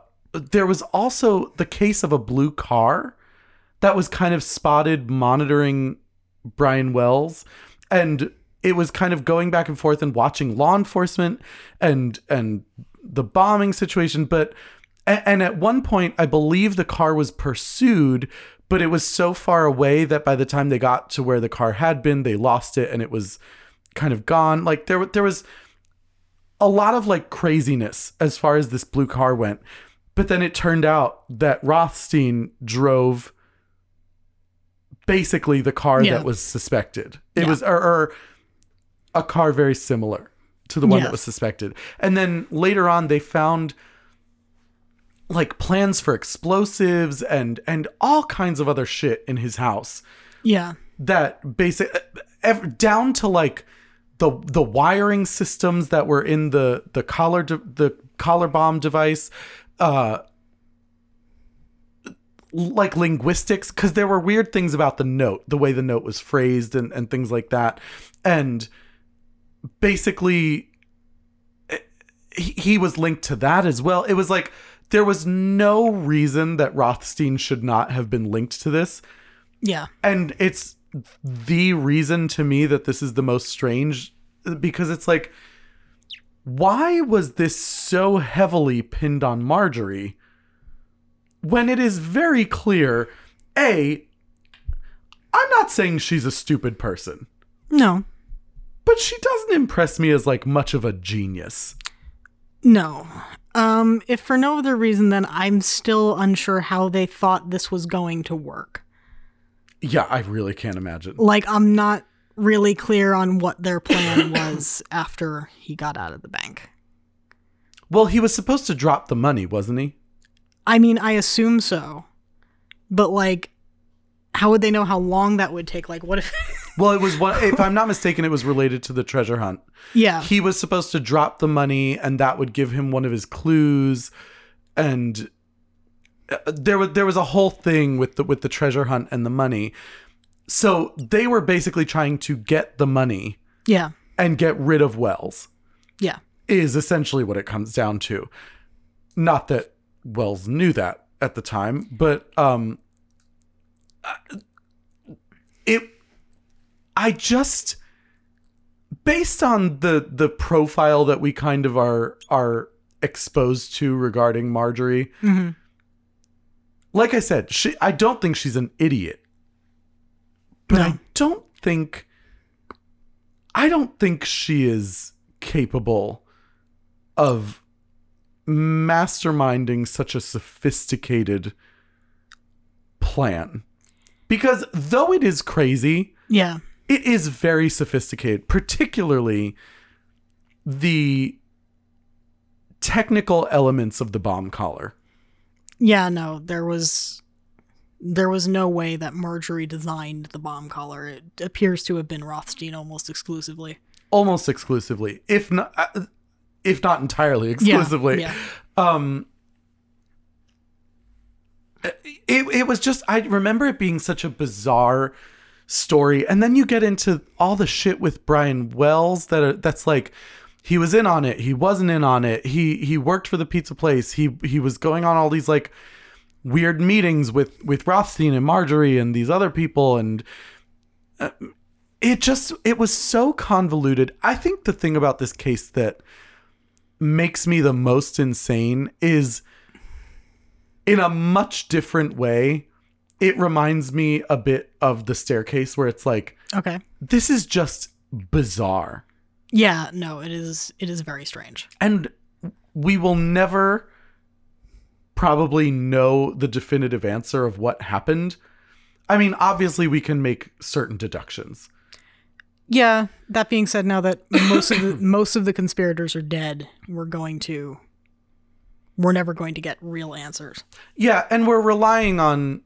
case of a blue car that was kind of spotted monitoring Brian Wells, and it was kind of going back and forth and watching law enforcement and the bombing situation. But, and at one point, I believe the car was pursued, but it was so far away that by the time they got to where the car had been, they lost it and it was kind of gone. Like there was a lot of like craziness as far as this blue car went. But then it turned out that Rothstein drove basically the car that was suspected. It was or a car very similar to the one that was suspected. And then later on, they found like plans for explosives and all kinds of other shit in his house. Yeah. That basically down to like the wiring systems that were in the collar bomb device, like linguistics, because there were weird things about the note, the way the note was phrased and things like that. And basically he was linked to that as well. It was like there was no reason that Rothstein should not have been linked to this. Yeah. And it's the reason to me that this is the most strange, because it's like, why was this so heavily pinned on Marjorie when it is very clear, A, I'm not saying she's a stupid person. No. But she doesn't impress me as like much of a genius. No. If for no other reason, then I'm still unsure how they thought this was going to work. Yeah, I really can't imagine. Like, I'm not really clear on what their plan was after he got out of the bank. Well, he was supposed to drop the money, wasn't he? I mean, I assume so. But, like, how would they know how long that would take? Like, what if... Well, it was one... If I'm not mistaken, it was related to the treasure hunt. Yeah. He was supposed to drop the money, and that would give him one of his clues. And there was a whole thing with the treasure hunt and the money. So they were basically trying to get the money. Yeah. And get rid of Wells. Yeah. Is essentially what it comes down to. Not that Wells knew that at the time, but I just based on the profile that we kind of are exposed to regarding Marjorie, mm-hmm. Like I said, I don't think she's an idiot, but no. I don't think she is capable of masterminding such a sophisticated plan, because though it is crazy, it is very sophisticated, particularly the technical elements of the bomb collar. No, there was no way that Marjorie designed the bomb collar. It appears to have been Rothstein almost exclusively, if not entirely exclusively. It was just, I remember it being such a bizarre story. And then you get into all the shit with Brian Wells that's like, he was in on it, he wasn't in on it, he worked for the pizza place, he was going on all these like weird meetings with Rothstein and Marjorie and these other people, and it was so convoluted. I think the thing about this case that makes me the most insane is, in a much different way, it reminds me a bit of The Staircase, where it's like, okay, this is just bizarre. Yeah, no, it is very strange. And we will never probably know the definitive answer of what happened. I mean, obviously we can make certain deductions. Yeah, that being said, now that most of the conspirators are dead, we're never going to get real answers. Yeah, and we're relying on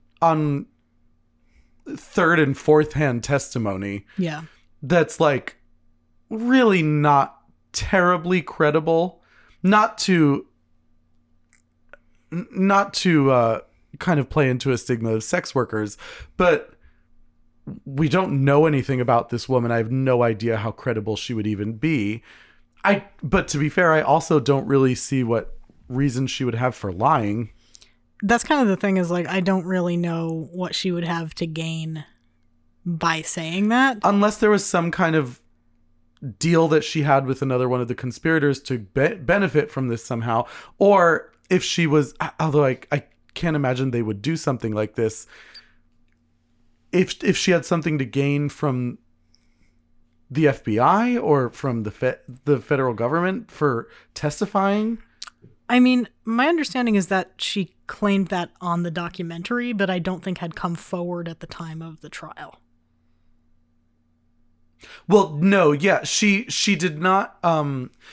third and fourth hand testimony. Yeah. That's like really not terribly credible. Not to kind of play into a stigma of sex workers, but we don't know anything about this woman. I have no idea how credible she would even be. But to be fair, I also don't really see what reason she would have for lying. That's kind of the thing, is like, I don't really know what she would have to gain by saying that. Unless there was some kind of deal that she had with another one of the conspirators to benefit from this somehow. Or if she was, although I can't imagine they would do something like this. If she had something to gain from the FBI or from the federal government for testifying. I mean, my understanding is that she claimed that on the documentary, but I don't think had come forward at the time of the trial. Well, no, yeah, she did not.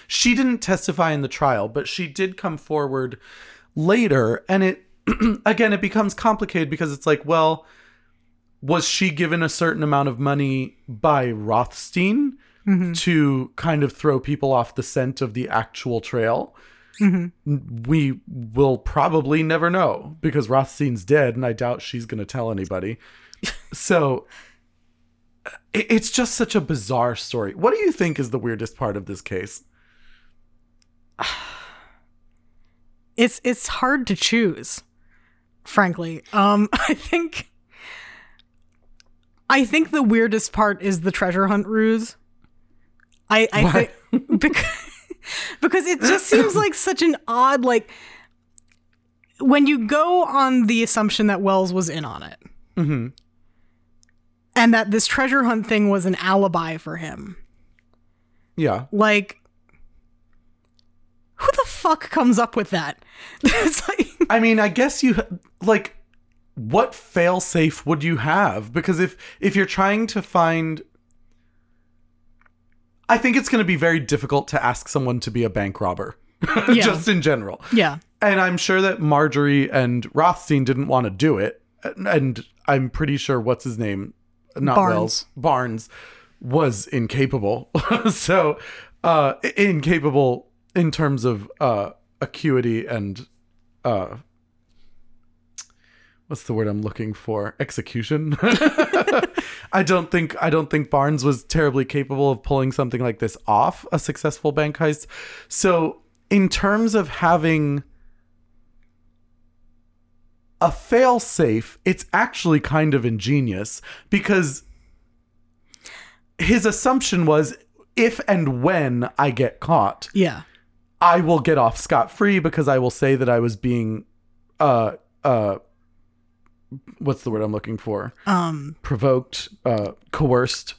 She didn't testify in the trial, but she did come forward later, and it again, it becomes complicated because it's like, well, was she given a certain amount of money by Rothstein mm-hmm. to kind of throw people off the scent of the actual trail? Mm-hmm. We will probably never know because Rothstein's dead, and I doubt she's going to tell anybody. So it's just such a bizarre story. What do you think is the weirdest part of this case? It's hard to choose, frankly. I think the weirdest part is the treasure hunt ruse. I think because it just seems like such an odd, like, when you go on the assumption that Wells was in on it mm-hmm. and that this treasure hunt thing was an alibi for him. Yeah. Like, who the fuck comes up with that? It's like, I mean, I guess you, like, what fail-safe would you have? Because if you're trying to find... I think it's going to be very difficult to ask someone to be a bank robber, yeah. just in general. Yeah. And I'm sure that Marjorie and Rothstein didn't want to do it. And I'm pretty sure what's his name? Not Barnes. Wells. Barnes was incapable. So incapable in terms of acuity and... what's the word I'm looking for? Execution. I don't think Barnes was terribly capable of pulling something like this off, a successful bank heist. So in terms of having a fail safe, it's actually kind of ingenious because his assumption was, if and when I get caught, yeah, I will get off scot-free because I will say that I was being, what's the word I'm looking for? Provoked, coerced.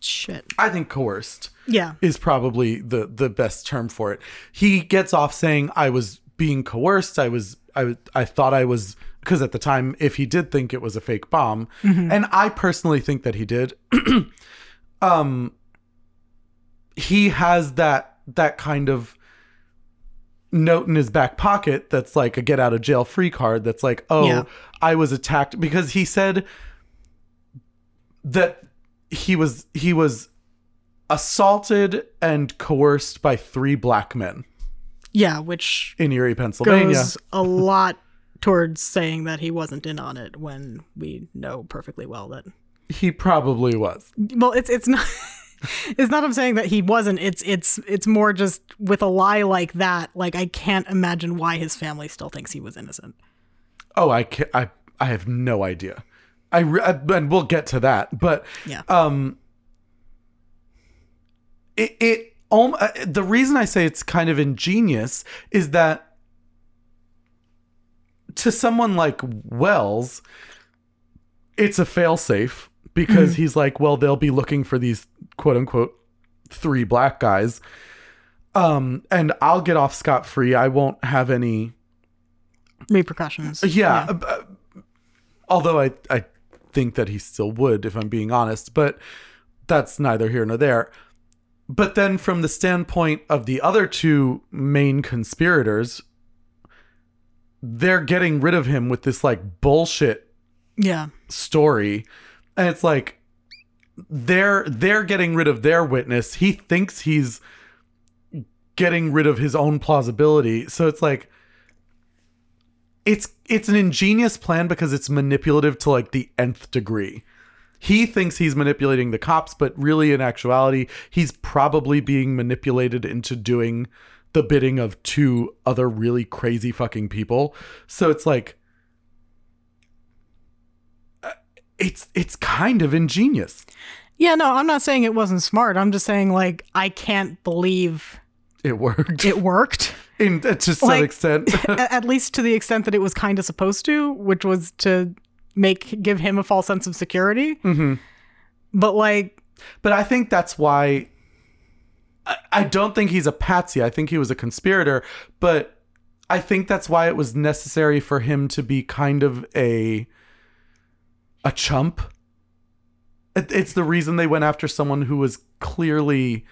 Shit. I think coerced. Yeah. Is probably the best term for it. He gets off saying, I was being coerced. I thought I was, because at the time, if he did think it was a fake bomb, mm-hmm. and I personally think that he did, he has that kind of note in his back pocket that's like a get out of jail free card that's like, oh yeah. I was attacked because he said that he was assaulted and coerced by 3 black men, yeah, which in Erie, Pennsylvania goes a lot towards saying that he wasn't in on it when we know perfectly well that he probably was. Well, it's not it's not I'm saying that he wasn't. It's more just with a lie like that. Like, I can't imagine why his family still thinks he was innocent. Oh, I have no idea. And we'll get to that. But yeah, the reason I say it's kind of ingenious is that to someone like Wells, it's a fail safe. Because he's like, well, they'll be looking for these quote unquote three black guys. And I'll get off scot-free. I won't have any repercussions. Yeah. Although I think that he still would, if I'm being honest, but that's neither here nor there. But then from the standpoint of the other two main conspirators, they're getting rid of him with this like bullshit story. And it's like, they're getting rid of their witness. He thinks he's getting rid of his own plausibility. So it's like, it's an ingenious plan because it's manipulative to like the nth degree. He thinks he's manipulating the cops, but really in actuality, he's probably being manipulated into doing the bidding of two other really crazy fucking people. So it's like, it's kind of ingenious. Yeah, no, I'm not saying it wasn't smart. I'm just saying, like, I can't believe it worked. It worked. To some extent. At least to the extent that it was kind of supposed to, which was to give him a false sense of security. Mm-hmm. But I think that's why I don't think he's a patsy. I think he was a conspirator, but I think that's why it was necessary for him to be kind of a chump. It's the reason they went after someone who was clearly,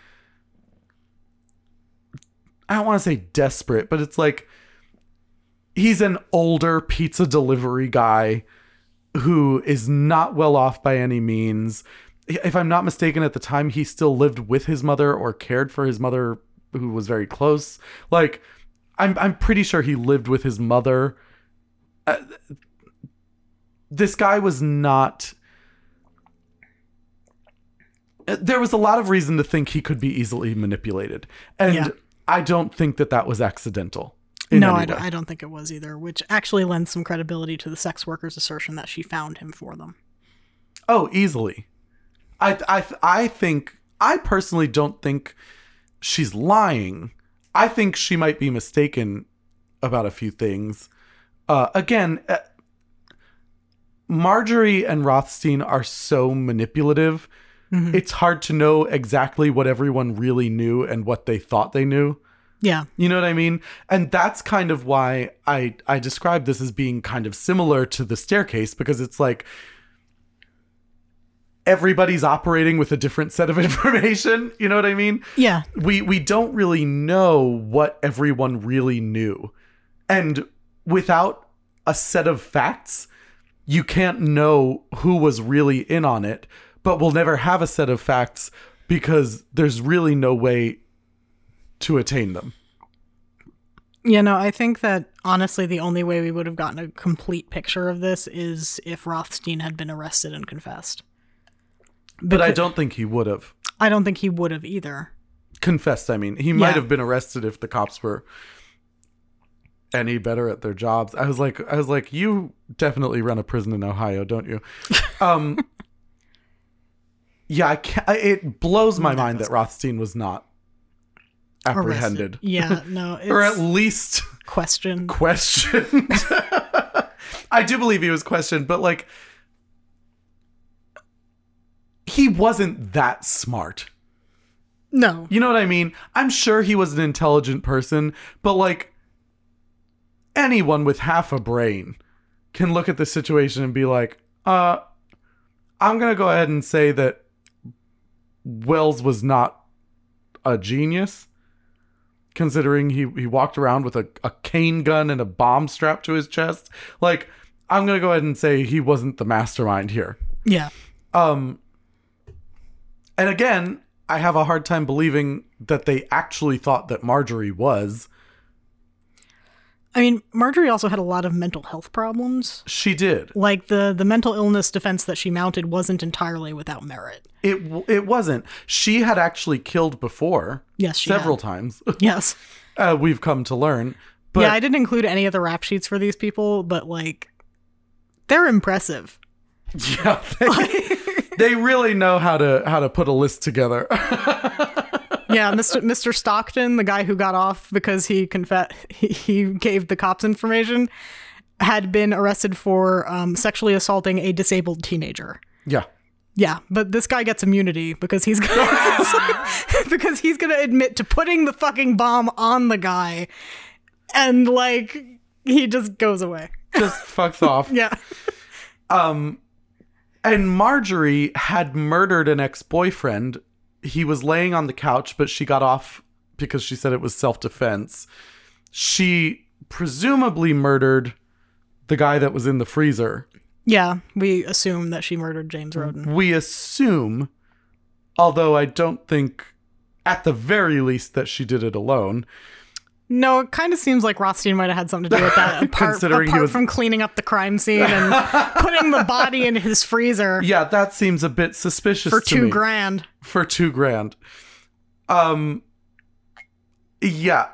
I don't want to say desperate, but it's like he's an older pizza delivery guy who is not well off by any means. If I'm not mistaken, at the time, he still lived with his mother or cared for his mother, who was very close. Like, I'm pretty sure he lived with his mother. This guy was not... There was a lot of reason to think he could be easily manipulated. And I don't think that was accidental. No, I don't think it was either, which actually lends some credibility to the sex worker's assertion that she found him for them. Oh, easily. I think, I personally don't think she's lying. I think she might be mistaken about a few things. Again, Marjorie and Rothstein are so manipulative. Mm-hmm. It's hard to know exactly what everyone really knew and what they thought they knew. Yeah. You know what I mean? And that's kind of why I describe this as being kind of similar to The Staircase, because it's like everybody's operating with a different set of information. You know what I mean? Yeah. We don't really know what everyone really knew. And without a set of facts, you can't know who was really in on it. But we'll never have a set of facts because there's really no way to attain them. You know, I think that honestly, the only way we would have gotten a complete picture of this is if Rothstein had been arrested and confessed. But I don't think he would have. I don't think he would have either. Confessed, I mean. He might have been arrested if the cops were any better at their jobs. I was like, you definitely run a prison in Ohio, don't you? Yeah, it blows my mind that Rothstein was not apprehended. Arrested. Yeah, no. It's or at least... Questioned. I do believe he was questioned, but like... He wasn't that smart. No. You know what I mean? I'm sure he was an intelligent person, but like... Anyone with half a brain can look at the situation and be like, I'm going to go ahead and say that Wells was not a genius, considering he walked around with a cane gun and a bomb strapped to his chest. Like, I'm going to go ahead and say he wasn't the mastermind here. Yeah. And again, I have a hard time believing that they actually thought that Marjorie was. I mean, Marjorie also had a lot of mental health problems. She did. Like, the mental illness defense that she mounted wasn't entirely without merit. It wasn't. She had actually killed before. Yes, she several had. Times. Yes. We've come to learn. But yeah, I didn't include any of the rap sheets for these people, but, like, they're impressive. Yeah. They really know how to put a list together. Yeah, Mr. Stockton, the guy who got off because he gave the cops information, had been arrested for sexually assaulting a disabled teenager. Yeah. Yeah, but this guy gets immunity because he's gonna because he's gonna admit to putting the fucking bomb on the guy, and like he just goes away, just fucks off. Yeah. And Marjorie had murdered an ex-boyfriend. He was laying on the couch, but she got off because she said it was self-defense. She presumably murdered the guy that was in the freezer. Yeah, we assume that she murdered James Roden. We assume, although I don't think, at the very least, that she did it alone. No, it kind of seems like Rothstein might have had something to do with that, apart from cleaning up the crime scene and putting the body in his freezer. Yeah, that seems a bit suspicious to me. For $2,000. Yeah.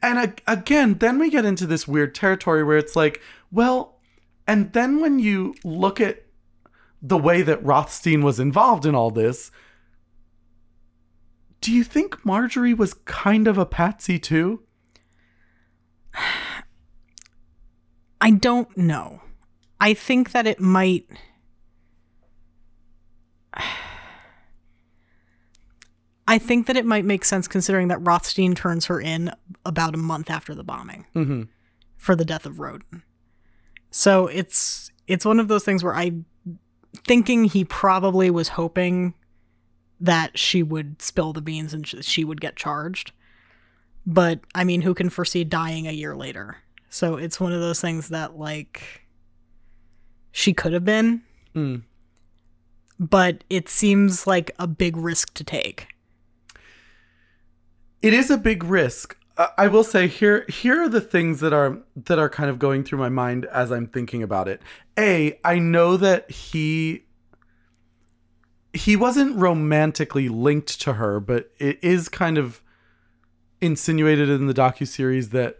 And again, then we get into this weird territory where it's like, well, and then when you look at the way that Rothstein was involved in all this, do you think Marjorie was kind of a patsy too? I don't know. I think that it might... make sense considering that Rothstein turns her in about a month after the bombing for the death of Roden. So it's one of those things where I'm thinking he probably was hoping that she would spill the beans and she would get charged. But, I mean, who can foresee dying a year later? So it's one of those things that, like, she could have been. Mm. But it seems like a big risk to take. It is a big risk. I will say here are the things that are kind of going through my mind as I'm thinking about it. I know that he wasn't romantically linked to her, but it is kind of insinuated in the docuseries that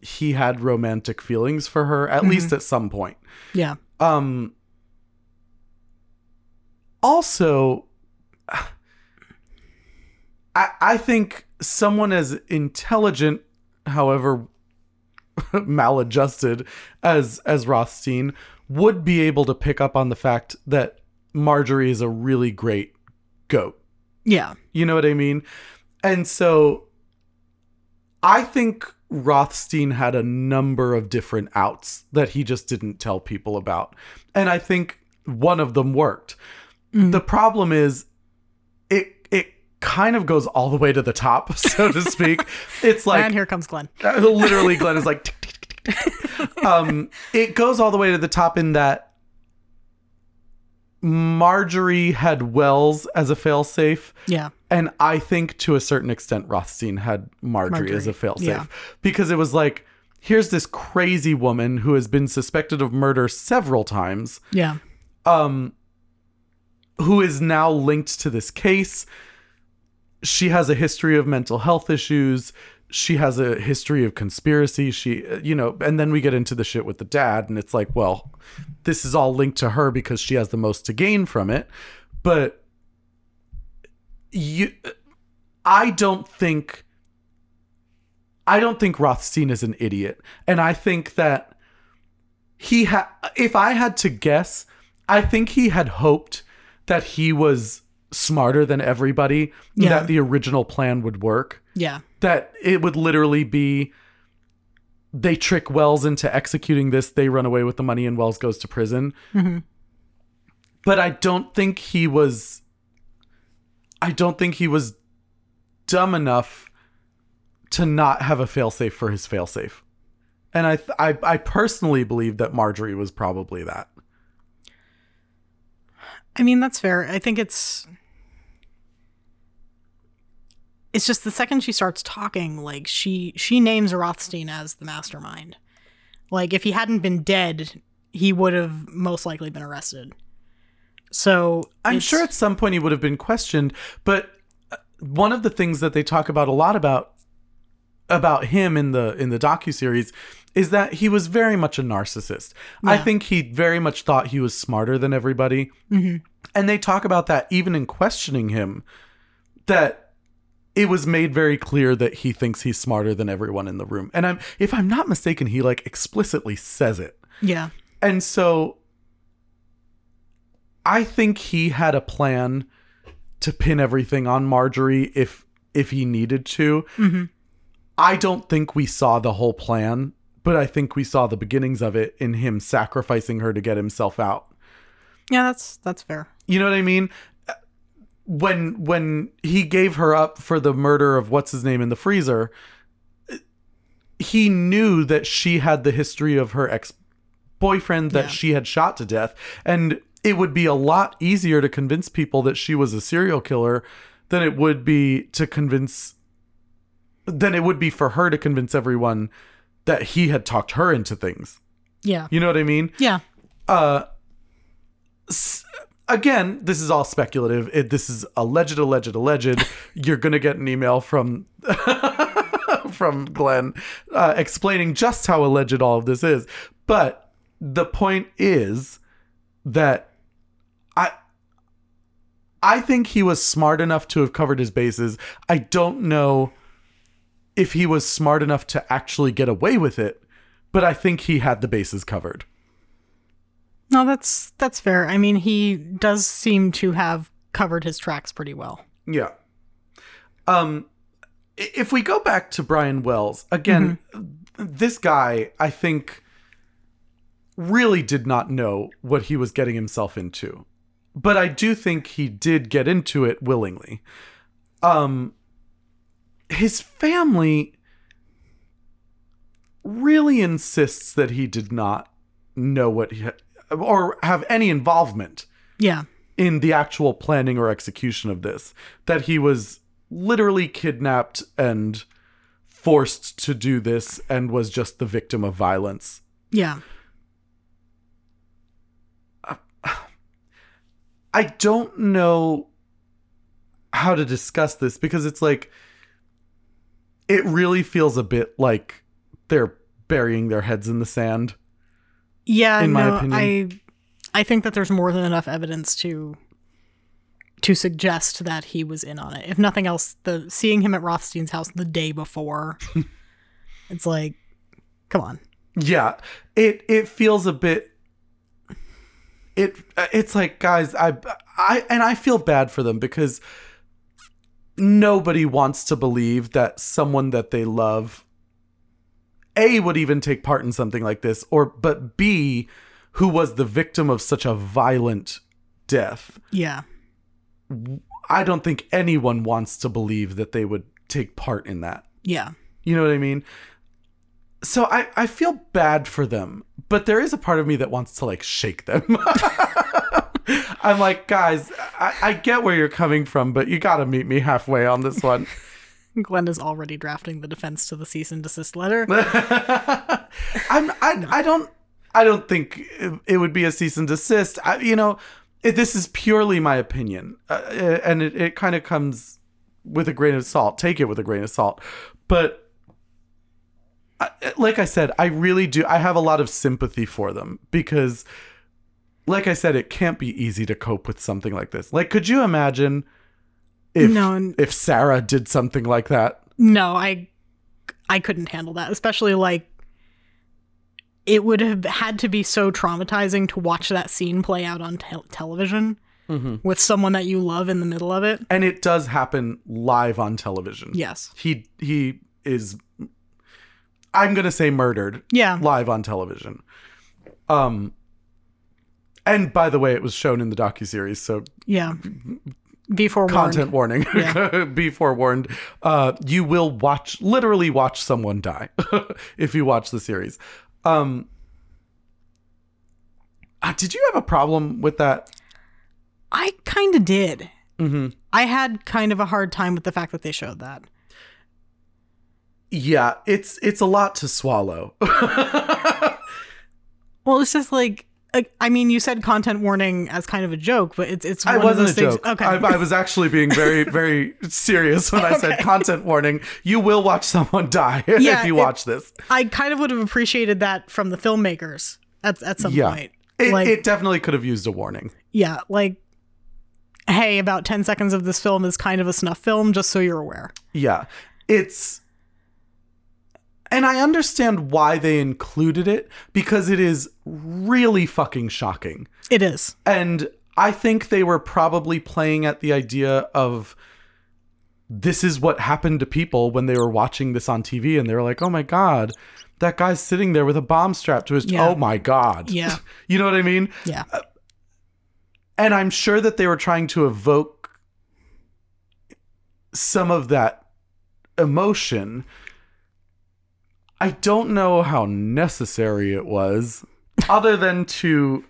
he had romantic feelings for her, at least at some point. Yeah. Also, I think someone as intelligent, however maladjusted as Rothstein, would be able to pick up on the fact that Marjorie is a really great goat. Yeah. You know what I mean? And so I think Rothstein had a number of different outs that he just didn't tell people about. And I think one of them worked. Mm. The problem is it kind of goes all the way to the top, so to speak. It's like... And here comes Glenn. Literally, Glenn is like... It goes all the way to the top in that Marjorie had Wells as a failsafe. Yeah. And I think to a certain extent, Rothstein had Marjorie as a failsafe. Yeah. Because it was like, here's this crazy woman who has been suspected of murder several times. Yeah. Who is now linked to this case. She has a history of mental health issues. She has a history of conspiracy. She, you know, and then we get into the shit with the dad, and it's like, well, this is all linked to her because she has the most to gain from it. But I don't think Rothstein is an idiot. And I think that if I had to guess, I think he had hoped that he was smarter than everybody, that the original plan would work. Yeah. That it would literally be, they trick Wells into executing this, they run away with the money, and Wells goes to prison. Mm-hmm. But I don't think he was dumb enough to not have a failsafe for his failsafe. And I personally believe that Marjorie was probably that. I mean, that's fair. I think it's just the second she starts talking, like she names Rothstein as the mastermind. Like if he hadn't been dead, he would have most likely been arrested. So I'm sure at some point he would have been questioned. But one of the things that they talk about a lot about him in the docuseries is that he was very much a narcissist. Yeah. I think he very much thought he was smarter than everybody. Mm-hmm. And they talk about that even in questioning him, that it was made very clear that he thinks he's smarter than everyone in the room. And if I'm not mistaken, he like explicitly says it. Yeah. And so I think he had a plan to pin everything on Marjorie if he needed to. Mm-hmm. I don't think we saw the whole plan, but I think we saw the beginnings of it in him sacrificing her to get himself out. Yeah, that's fair. You know what I mean? When he gave her up for the murder of what's his name in the freezer, he knew that she had the history of her ex-boyfriend that she had shot to death. And it would be a lot easier to convince people that she was a serial killer than it would be to convince... than it would be for her to convince everyone that he had talked her into things. Yeah. You know what I mean? Yeah. Again, this is all speculative. This is alleged. You're going to get an email from... from Glenn explaining just how alleged all of this is. But the point is that I think he was smart enough to have covered his bases. I don't know if he was smart enough to actually get away with it, but I think he had the bases covered. No, that's fair. I mean, he does seem to have covered his tracks pretty well. Yeah. If we go back to Brian Wells, again, this guy, I think, really did not know what he was getting himself into. But I do think he did get into it willingly. His family really insists that he did not know what he had, or have any involvement in the actual planning or execution of this, that he was literally kidnapped and forced to do this and was just the victim of violence. Yeah. I don't know how to discuss this because it's like, it really feels a bit like they're burying their heads in the sand. Yeah. In my opinion. I think that there's more than enough evidence to suggest that he was in on it. If nothing else, seeing him at Rothstein's house the day before, it's like, come on. Yeah. It feels a bit, it's like, guys, I feel bad for them because nobody wants to believe that someone that they love, A, would even take part in something like this, but B, who was the victim of such a violent death. Yeah. I don't think anyone wants to believe that they would take part in that. Yeah. You know what I mean? So I feel bad for them, but there is a part of me that wants to like shake them. I'm like, guys, I get where you're coming from, but you got to meet me halfway on this one. Glenn is already drafting the defense to the cease and desist letter. I don't think it would be a cease and desist. This is purely my opinion, and it kind of comes with a grain of salt. Take it with a grain of salt. But like I said, I really do. I have a lot of sympathy for them because, like I said, it can't be easy to cope with something like this. Like, could you imagine if Sarah did something like that? No, I couldn't handle that, especially like. It would have had to be so traumatizing to watch that scene play out on television with someone that you love in the middle of it. And it does happen live on television. Yes. He is, I'm going to say, murdered. Yeah. Live on television. And by the way, it was shown in the docuseries. So yeah. Be forewarned. Content warning. Yeah. Be forewarned. You will literally watch someone die if you watch the series. Did you have a problem with that? I kind of did. Mm-hmm. I had kind of a hard time with the fact that they showed that. Yeah, it's a lot to swallow. Well, it's just like, I mean, you said content warning as kind of a joke, but it's one of those things. It wasn't a joke. Okay. I was actually being very, very serious when I said content warning. You will watch someone die if you watch this. I kind of would have appreciated that from the filmmakers at some point. It definitely could have used a warning. Yeah, like, hey, about 10 seconds of this film is kind of a snuff film, just so you're aware. Yeah, And I understand why they included it because it is really fucking shocking. It is. And I think they were probably playing at the idea of this is what happened to people when they were watching this on TV, and they were like, oh my God, that guy's sitting there with a bomb strapped to his... Yeah. Oh my God. Yeah. You know what I mean? Yeah. And I'm sure that they were trying to evoke some of that emotion. I don't know how necessary it was other than to...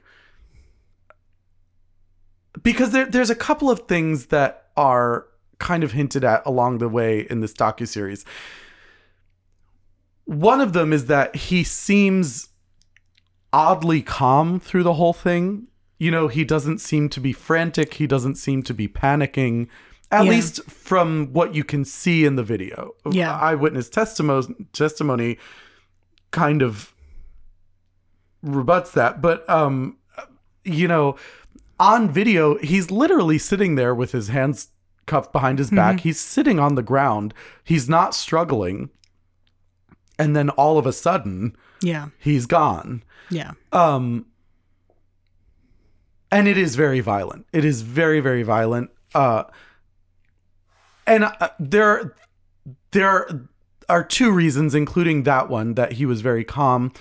Because there's a couple of things that are kind of hinted at along the way in this docuseries. One of them is that he seems oddly calm through the whole thing. You know, he doesn't seem to be frantic. He doesn't seem to be panicking, at least from what you can see in the video. Yeah. Eyewitness testimony kind of rebuts that. But, you know, on video, he's literally sitting there with his hands cuffed behind his back. He's sitting on the ground. He's not struggling. And then all of a sudden, he's gone. Yeah. And it is very violent. It is very, very violent. And there are two reasons, including that one, that he was very calm,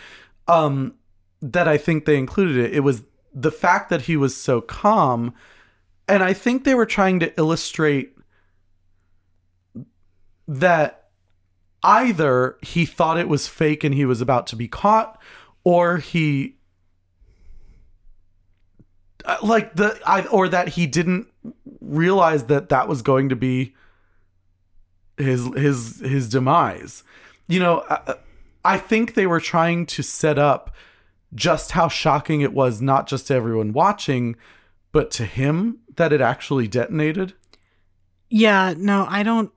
that I think they included it. It was the fact that he was so calm. And I think they were trying to illustrate that either he thought it was fake and he was about to be caught, or he or that he didn't realize that that was going to be his demise. You know, I think they were trying to set up just how shocking it was, not just to everyone watching, but to him, that it actually detonated. Yeah, no, I don't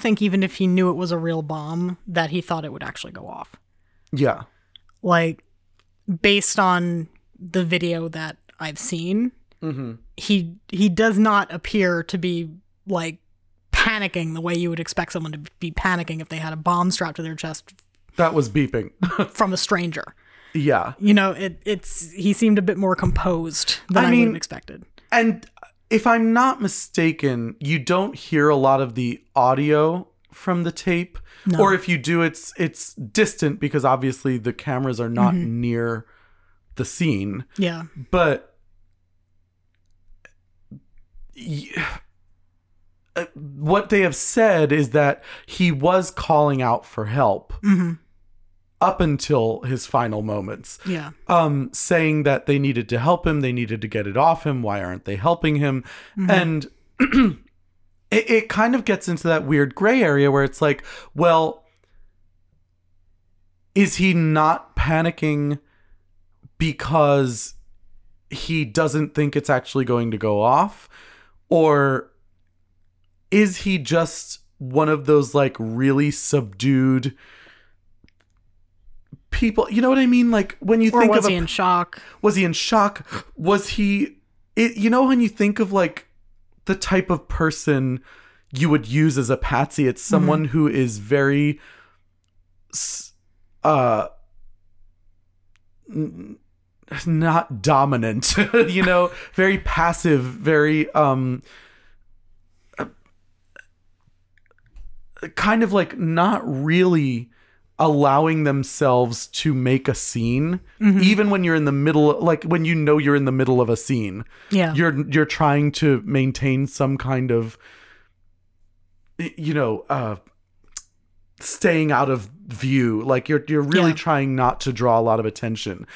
think even if he knew it was a real bomb that he thought it would actually go off. Yeah. Like, based on the video that I've seen, he does not appear to be, like, panicking the way you would expect someone to be panicking if they had a bomb strapped to their chest. That was beeping. from a stranger. Yeah. You know, he seemed a bit more composed than I would have expected. And... if I'm not mistaken, you don't hear a lot of the audio from the tape. No. Or if you do, it's distant because obviously the cameras are not near the scene. Yeah. But what they have said is that he was calling out for help up until his final moments. Yeah. Saying that they needed to help him. They needed to get it off him. Why aren't they helping him? And it kind of gets into that weird gray area where it's like, well, is he not panicking because he doesn't think it's actually going to go off? Or is he just one of those, like, really subdued people, you know what I mean? Like, when you think of... was he in shock? Was he in shock? Was he... you know, when you think of, like, the type of person you would use as a patsy, it's someone who is very... not dominant, you know? Very passive, very... kind of, like, not really... allowing themselves to make a scene, even when you're in the middle, like when you know you're in the middle of a scene, you're trying to maintain some kind of, you know, staying out of view. Like you're really trying not to draw a lot of attention.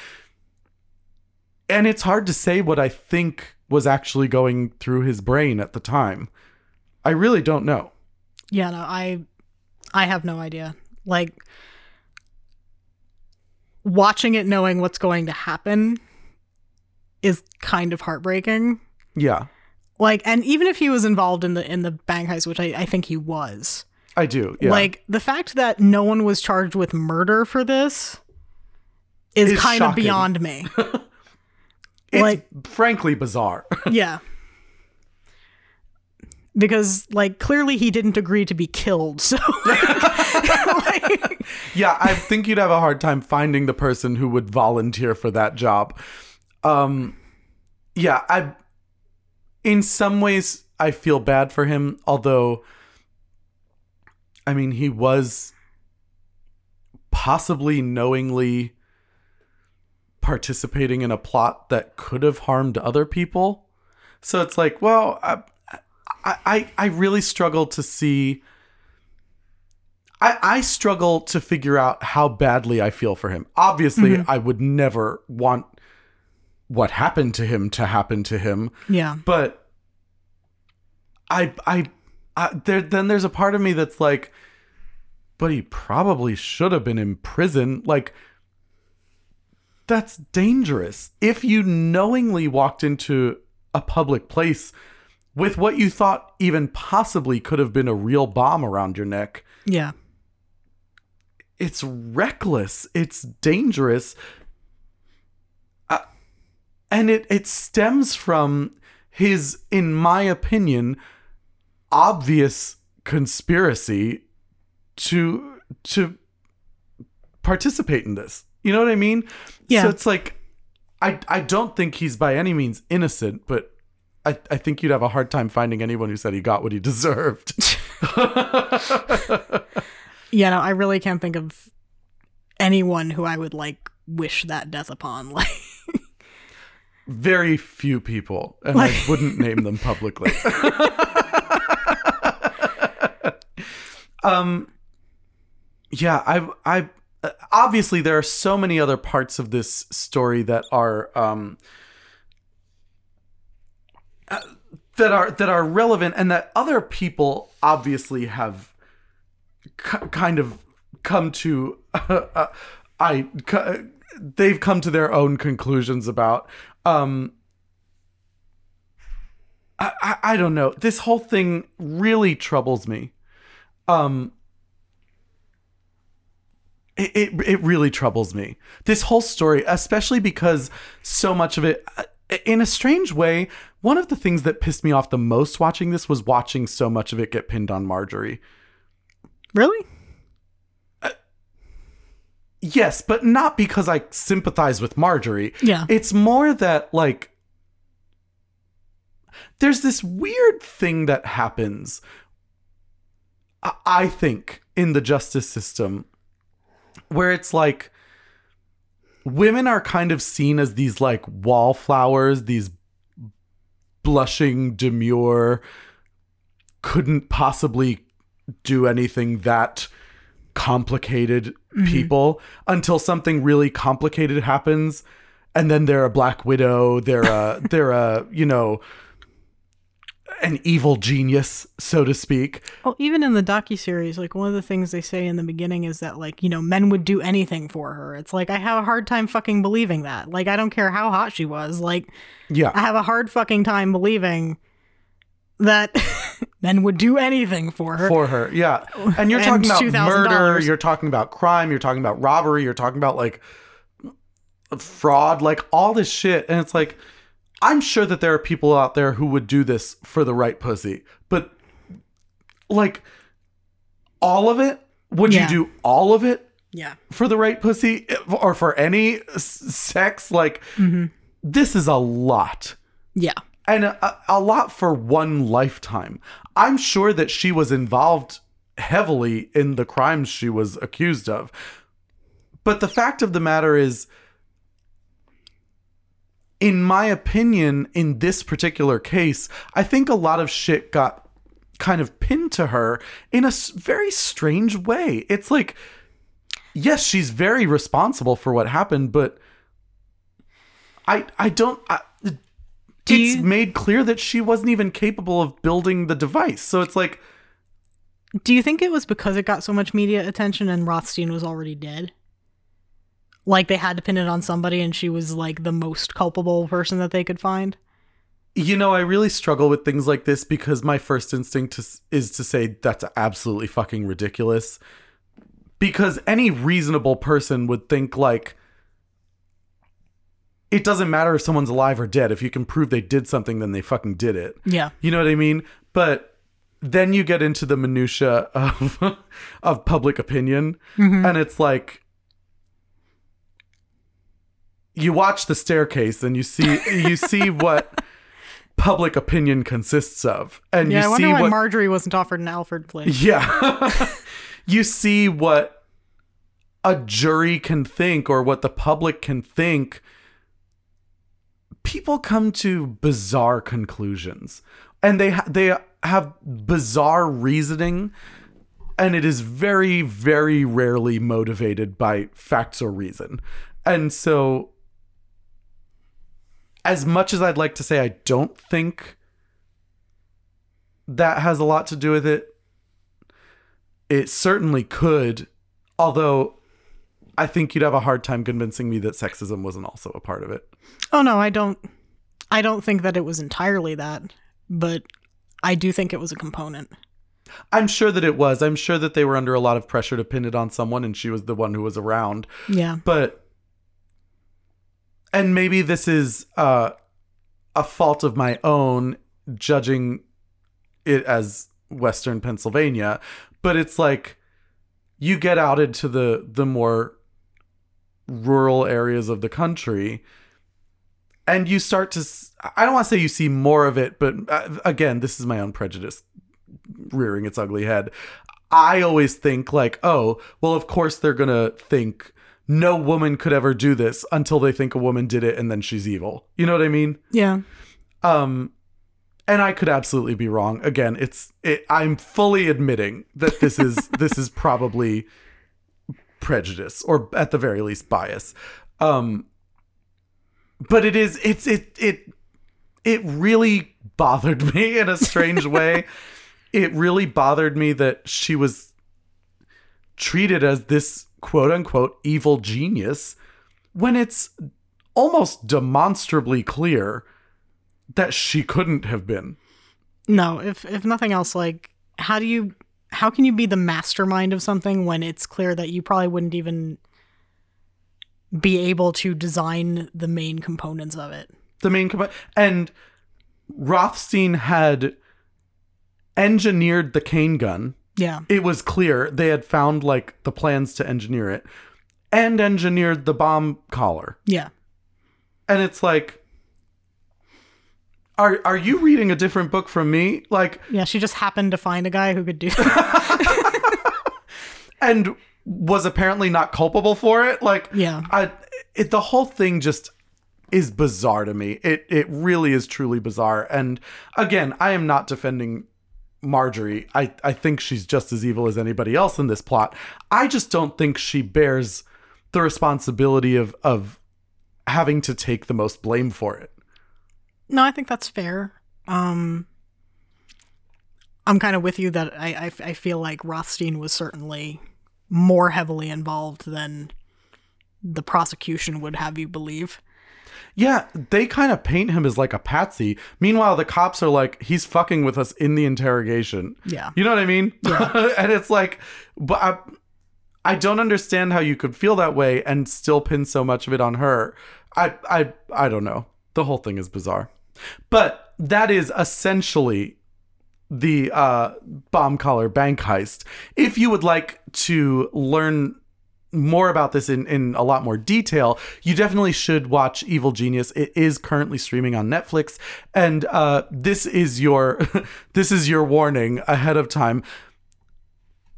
And it's hard to say what I think was actually going through his brain at the time. I really don't know. Yeah, no, I have no idea. Like, watching it knowing what's going to happen is kind of heartbreaking. Yeah. Like, and even if he was involved in the bank heist, which I think he was. I do, yeah. Like, the fact that no one was charged with murder for this is kind shocking. Of beyond me. It's, like, frankly bizarre. Yeah. Because, like, clearly he didn't agree to be killed, so... like... Yeah, I think you'd have a hard time finding the person who would volunteer for that job. yeah, in some ways I feel bad for him, although, I mean, he was possibly knowingly participating in a plot that could have harmed other people. So it's like, well, I really struggle to see. I struggle to figure out how badly I feel for him. Obviously, mm-hmm. I would never want what happened to him to happen to him. Yeah. But then there's a part of me that's like, but he probably should have been in prison. Like, that's dangerous. If you knowingly walked into a public place with what you thought even possibly could have been a real bomb around your neck. Yeah. It's reckless. It's dangerous. And it stems from his, in my opinion, obvious conspiracy to participate in this. You know what I mean? Yeah. So it's like, I don't think he's by any means innocent, but I think you'd have a hard time finding anyone who said he got what he deserved. Yeah, no, I really can't think of anyone who I would, like, wish that death upon. Like, very few people, and like, I wouldn't name them publicly. Yeah, I obviously there are so many other parts of this story that are that are relevant, and that other people obviously have kind of come to they've come to their own conclusions about. I don't know. This whole thing really troubles me. It really troubles me. This whole story, especially because so much of it, in a strange way, one of the things that pissed me off the most watching this was watching so much of it get pinned on Marjorie. Really? Yes, but not because I sympathize with Marjorie. Yeah. It's more that, like, there's this weird thing that happens, I think, in the justice system where it's like women are kind of seen as these, like, wallflowers, these blushing, demure, couldn't possibly do anything that complicated people, mm-hmm. until something really complicated happens, and then they're a Black Widow, they're a you know, an evil genius, so to speak. Well, even in the docuseries, like, one of the things they say in the beginning is that, like, you know, men would do anything for her. It's like, I have a hard time fucking believing that. Like, I don't care how hot she was. Like, yeah, I have a hard fucking time believing that men would do anything for her. For her, yeah. And you're talking about murder, you're talking about crime, you're talking about robbery, you're talking about, like, fraud, like, all this shit. And it's like, I'm sure that there are people out there who would do this for the right pussy, but, like, all of it? Would yeah. you do all of it? Yeah. For the right pussy or for any sex? Like, mm-hmm. this is a lot. Yeah. And a lot for one lifetime. I'm sure that she was involved heavily in the crimes she was accused of. But the fact of the matter is, in my opinion, in this particular case, I think a lot of shit got kind of pinned to her in a very strange way. It's like, yes, she's very responsible for what happened, but I don't... It's made clear that she wasn't even capable of building the device. So it's like... Do you think it was because it got so much media attention and Rothstein was already dead? Like, they had to pin it on somebody and she was, like, the most culpable person that they could find? You know, I really struggle with things like this because my first instinct is to say that's absolutely fucking ridiculous. Because any reasonable person would think, like... It doesn't matter if someone's alive or dead. If you can prove they did something, then they fucking did it. Yeah. You know what I mean? But then you get into the minutia of public opinion. Mm-hmm. And it's like, you watch The Staircase and you see what public opinion consists of. And yeah, I wonder why Marjorie wasn't offered an Alfred play. Yeah. You see what a jury can think or what the public can think. People come to bizarre conclusions and they have bizarre reasoning, and it is very, very rarely motivated by facts or reason. And so as much as I'd like to say I don't think that has a lot to do with it, it certainly could, although I think you'd have a hard time convincing me that sexism wasn't also a part of it. Oh, no, I don't think that it was entirely that, but I do think it was a component. I'm sure that it was. I'm sure that they were under a lot of pressure to pin it on someone, and she was the one who was around. Yeah. But, and maybe this is a fault of my own, judging it as Western Pennsylvania, but it's like you get out into the more rural areas of the country and you start to, I don't want to say you see more of it, but again, this is my own prejudice rearing its ugly head. I always think like, oh, well, of course they're going to think no woman could ever do this until they think a woman did it and then she's evil. You know what I mean? Yeah. And I could absolutely be wrong. Again, I'm fully admitting that this is probably prejudice or at the very least bias. But it really bothered me in a strange way. It really bothered me that she was treated as this quote unquote evil genius when it's almost demonstrably clear that she couldn't have been. No, if nothing else, like how can you be the mastermind of something when it's clear that you probably wouldn't even be able to design the main components of it. And Rothstein had engineered the cane gun. Yeah. It was clear they had found like the plans to engineer it and engineered the bomb collar. Yeah. And it's like, Are you reading a different book from me? Like, yeah, she just happened to find a guy who could do that. And was apparently not culpable for it. Like, yeah, the whole thing just is bizarre to me. It really is truly bizarre. And again, I am not defending Marjorie. I think she's just as evil as anybody else in this plot. I just don't think she bears the responsibility of having to take the most blame for it. No, I think that's fair. I'm kind of with you that I feel like Rothstein was certainly more heavily involved than the prosecution would have you believe. Yeah, they kind of paint him as like a patsy. Meanwhile, the cops are like, he's fucking with us in the interrogation. Yeah. You know what I mean? Yeah. And it's like, but I don't understand how you could feel that way and still pin so much of it on her. I don't know. The whole thing is bizarre. But that is essentially the bomb collar bank heist. If you would like to learn more about this in a lot more detail, you definitely should watch Evil Genius. It is currently streaming on Netflix. And this is your warning ahead of time.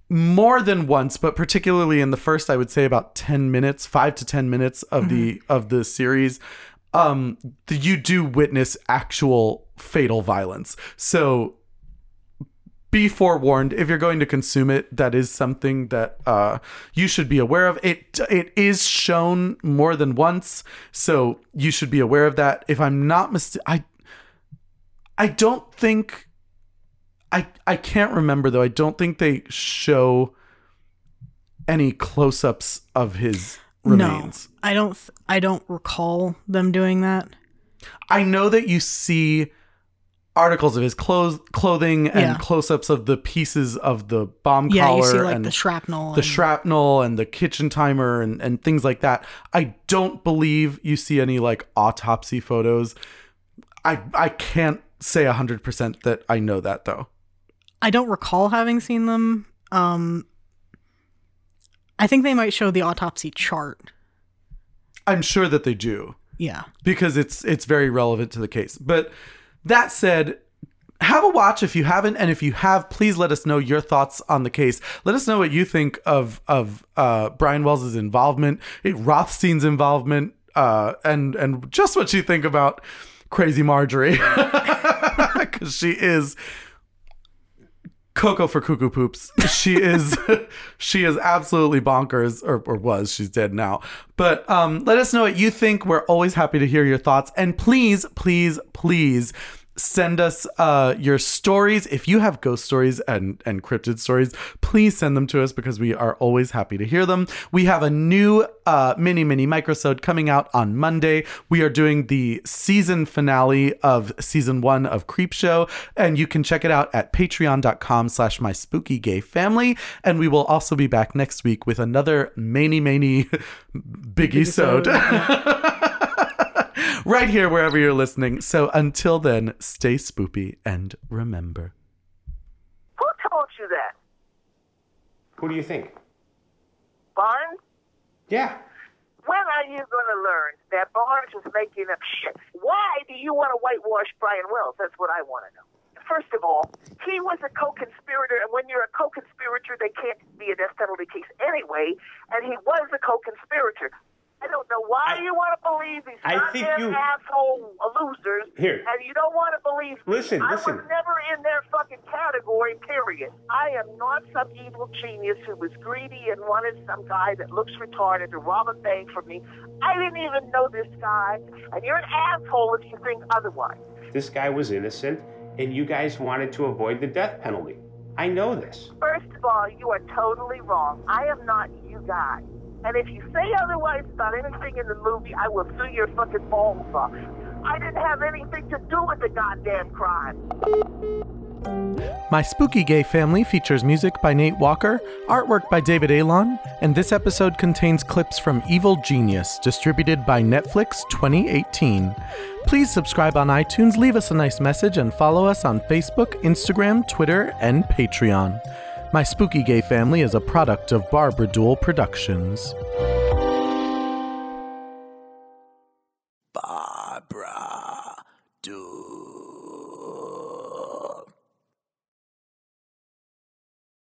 More than once, but particularly in the first, I would say about 10 minutes, 5 to 10 minutes of the series, you do witness actual fatal violence. So be forewarned, if you're going to consume it, that is something that you should be aware of. It is shown more than once, so you should be aware of that. If I'm not mistaken, I can't remember though. I don't think they show any close-ups of his remains. No, I don't recall them doing that. I know that you see articles of his clothing and close-ups of the pieces of the bomb collar. Yeah, you see like and the shrapnel. The shrapnel and the kitchen timer and things like that. I don't believe you see any like autopsy photos. I can't say 100% that I know that though. I don't recall having seen them. I think they might show the autopsy chart. I'm sure that they do. Yeah. Because it's very relevant to the case. But that said, have a watch if you haven't. And if you have, please let us know your thoughts on the case. Let us know what you think of Brian Wells' involvement, Rothstein's involvement, and just what you think about Crazy Marjorie. Because she is Coco for cuckoo poops. She is absolutely bonkers, or was. She's dead now. But let us know what you think. We're always happy to hear your thoughts. And please, please, please send us your stories. If you have ghost stories and cryptid stories, please send them to us because we are always happy to hear them. We have a new mini microsode coming out on Monday. We are doing the season finale of season 1 of Creepshow, and you can check it out at patreon.com/myspooky gay family. And we will also be back next week with another mini biggie-sode. Right here, wherever you're listening. So until then, stay spoopy and remember. Who told you that? Who do you think? Barnes? Yeah. When are you going to learn that Barnes was making up shit? Why do you want to whitewash Brian Wells? That's what I want to know. First of all, he was a co-conspirator, and when you're a co-conspirator, they can't be a death penalty case anyway, and he was a co-conspirator. I don't know why you want to believe these goddamn asshole losers, here. And you don't want to believe me. Listen. I was never in their fucking category, period. I am not some evil genius who was greedy and wanted some guy that looks retarded to rob a bank from me. I didn't even know this guy, and you're an asshole if you think otherwise. This guy was innocent, and you guys wanted to avoid the death penalty. I know this. First of all, you are totally wrong. I am not you guys. And if you say otherwise about anything in the movie, I will sue your fucking balls off. I didn't have anything to do with the goddamn crime. My Spooky Gay Family features music by Nate Walker, artwork by David Alon, and this episode contains clips from Evil Genius, distributed by Netflix 2018. Please subscribe on iTunes, leave us a nice message, and follow us on Facebook, Instagram, Twitter, and Patreon. My Spooky Gay Family is a product of Barbara Duel Productions.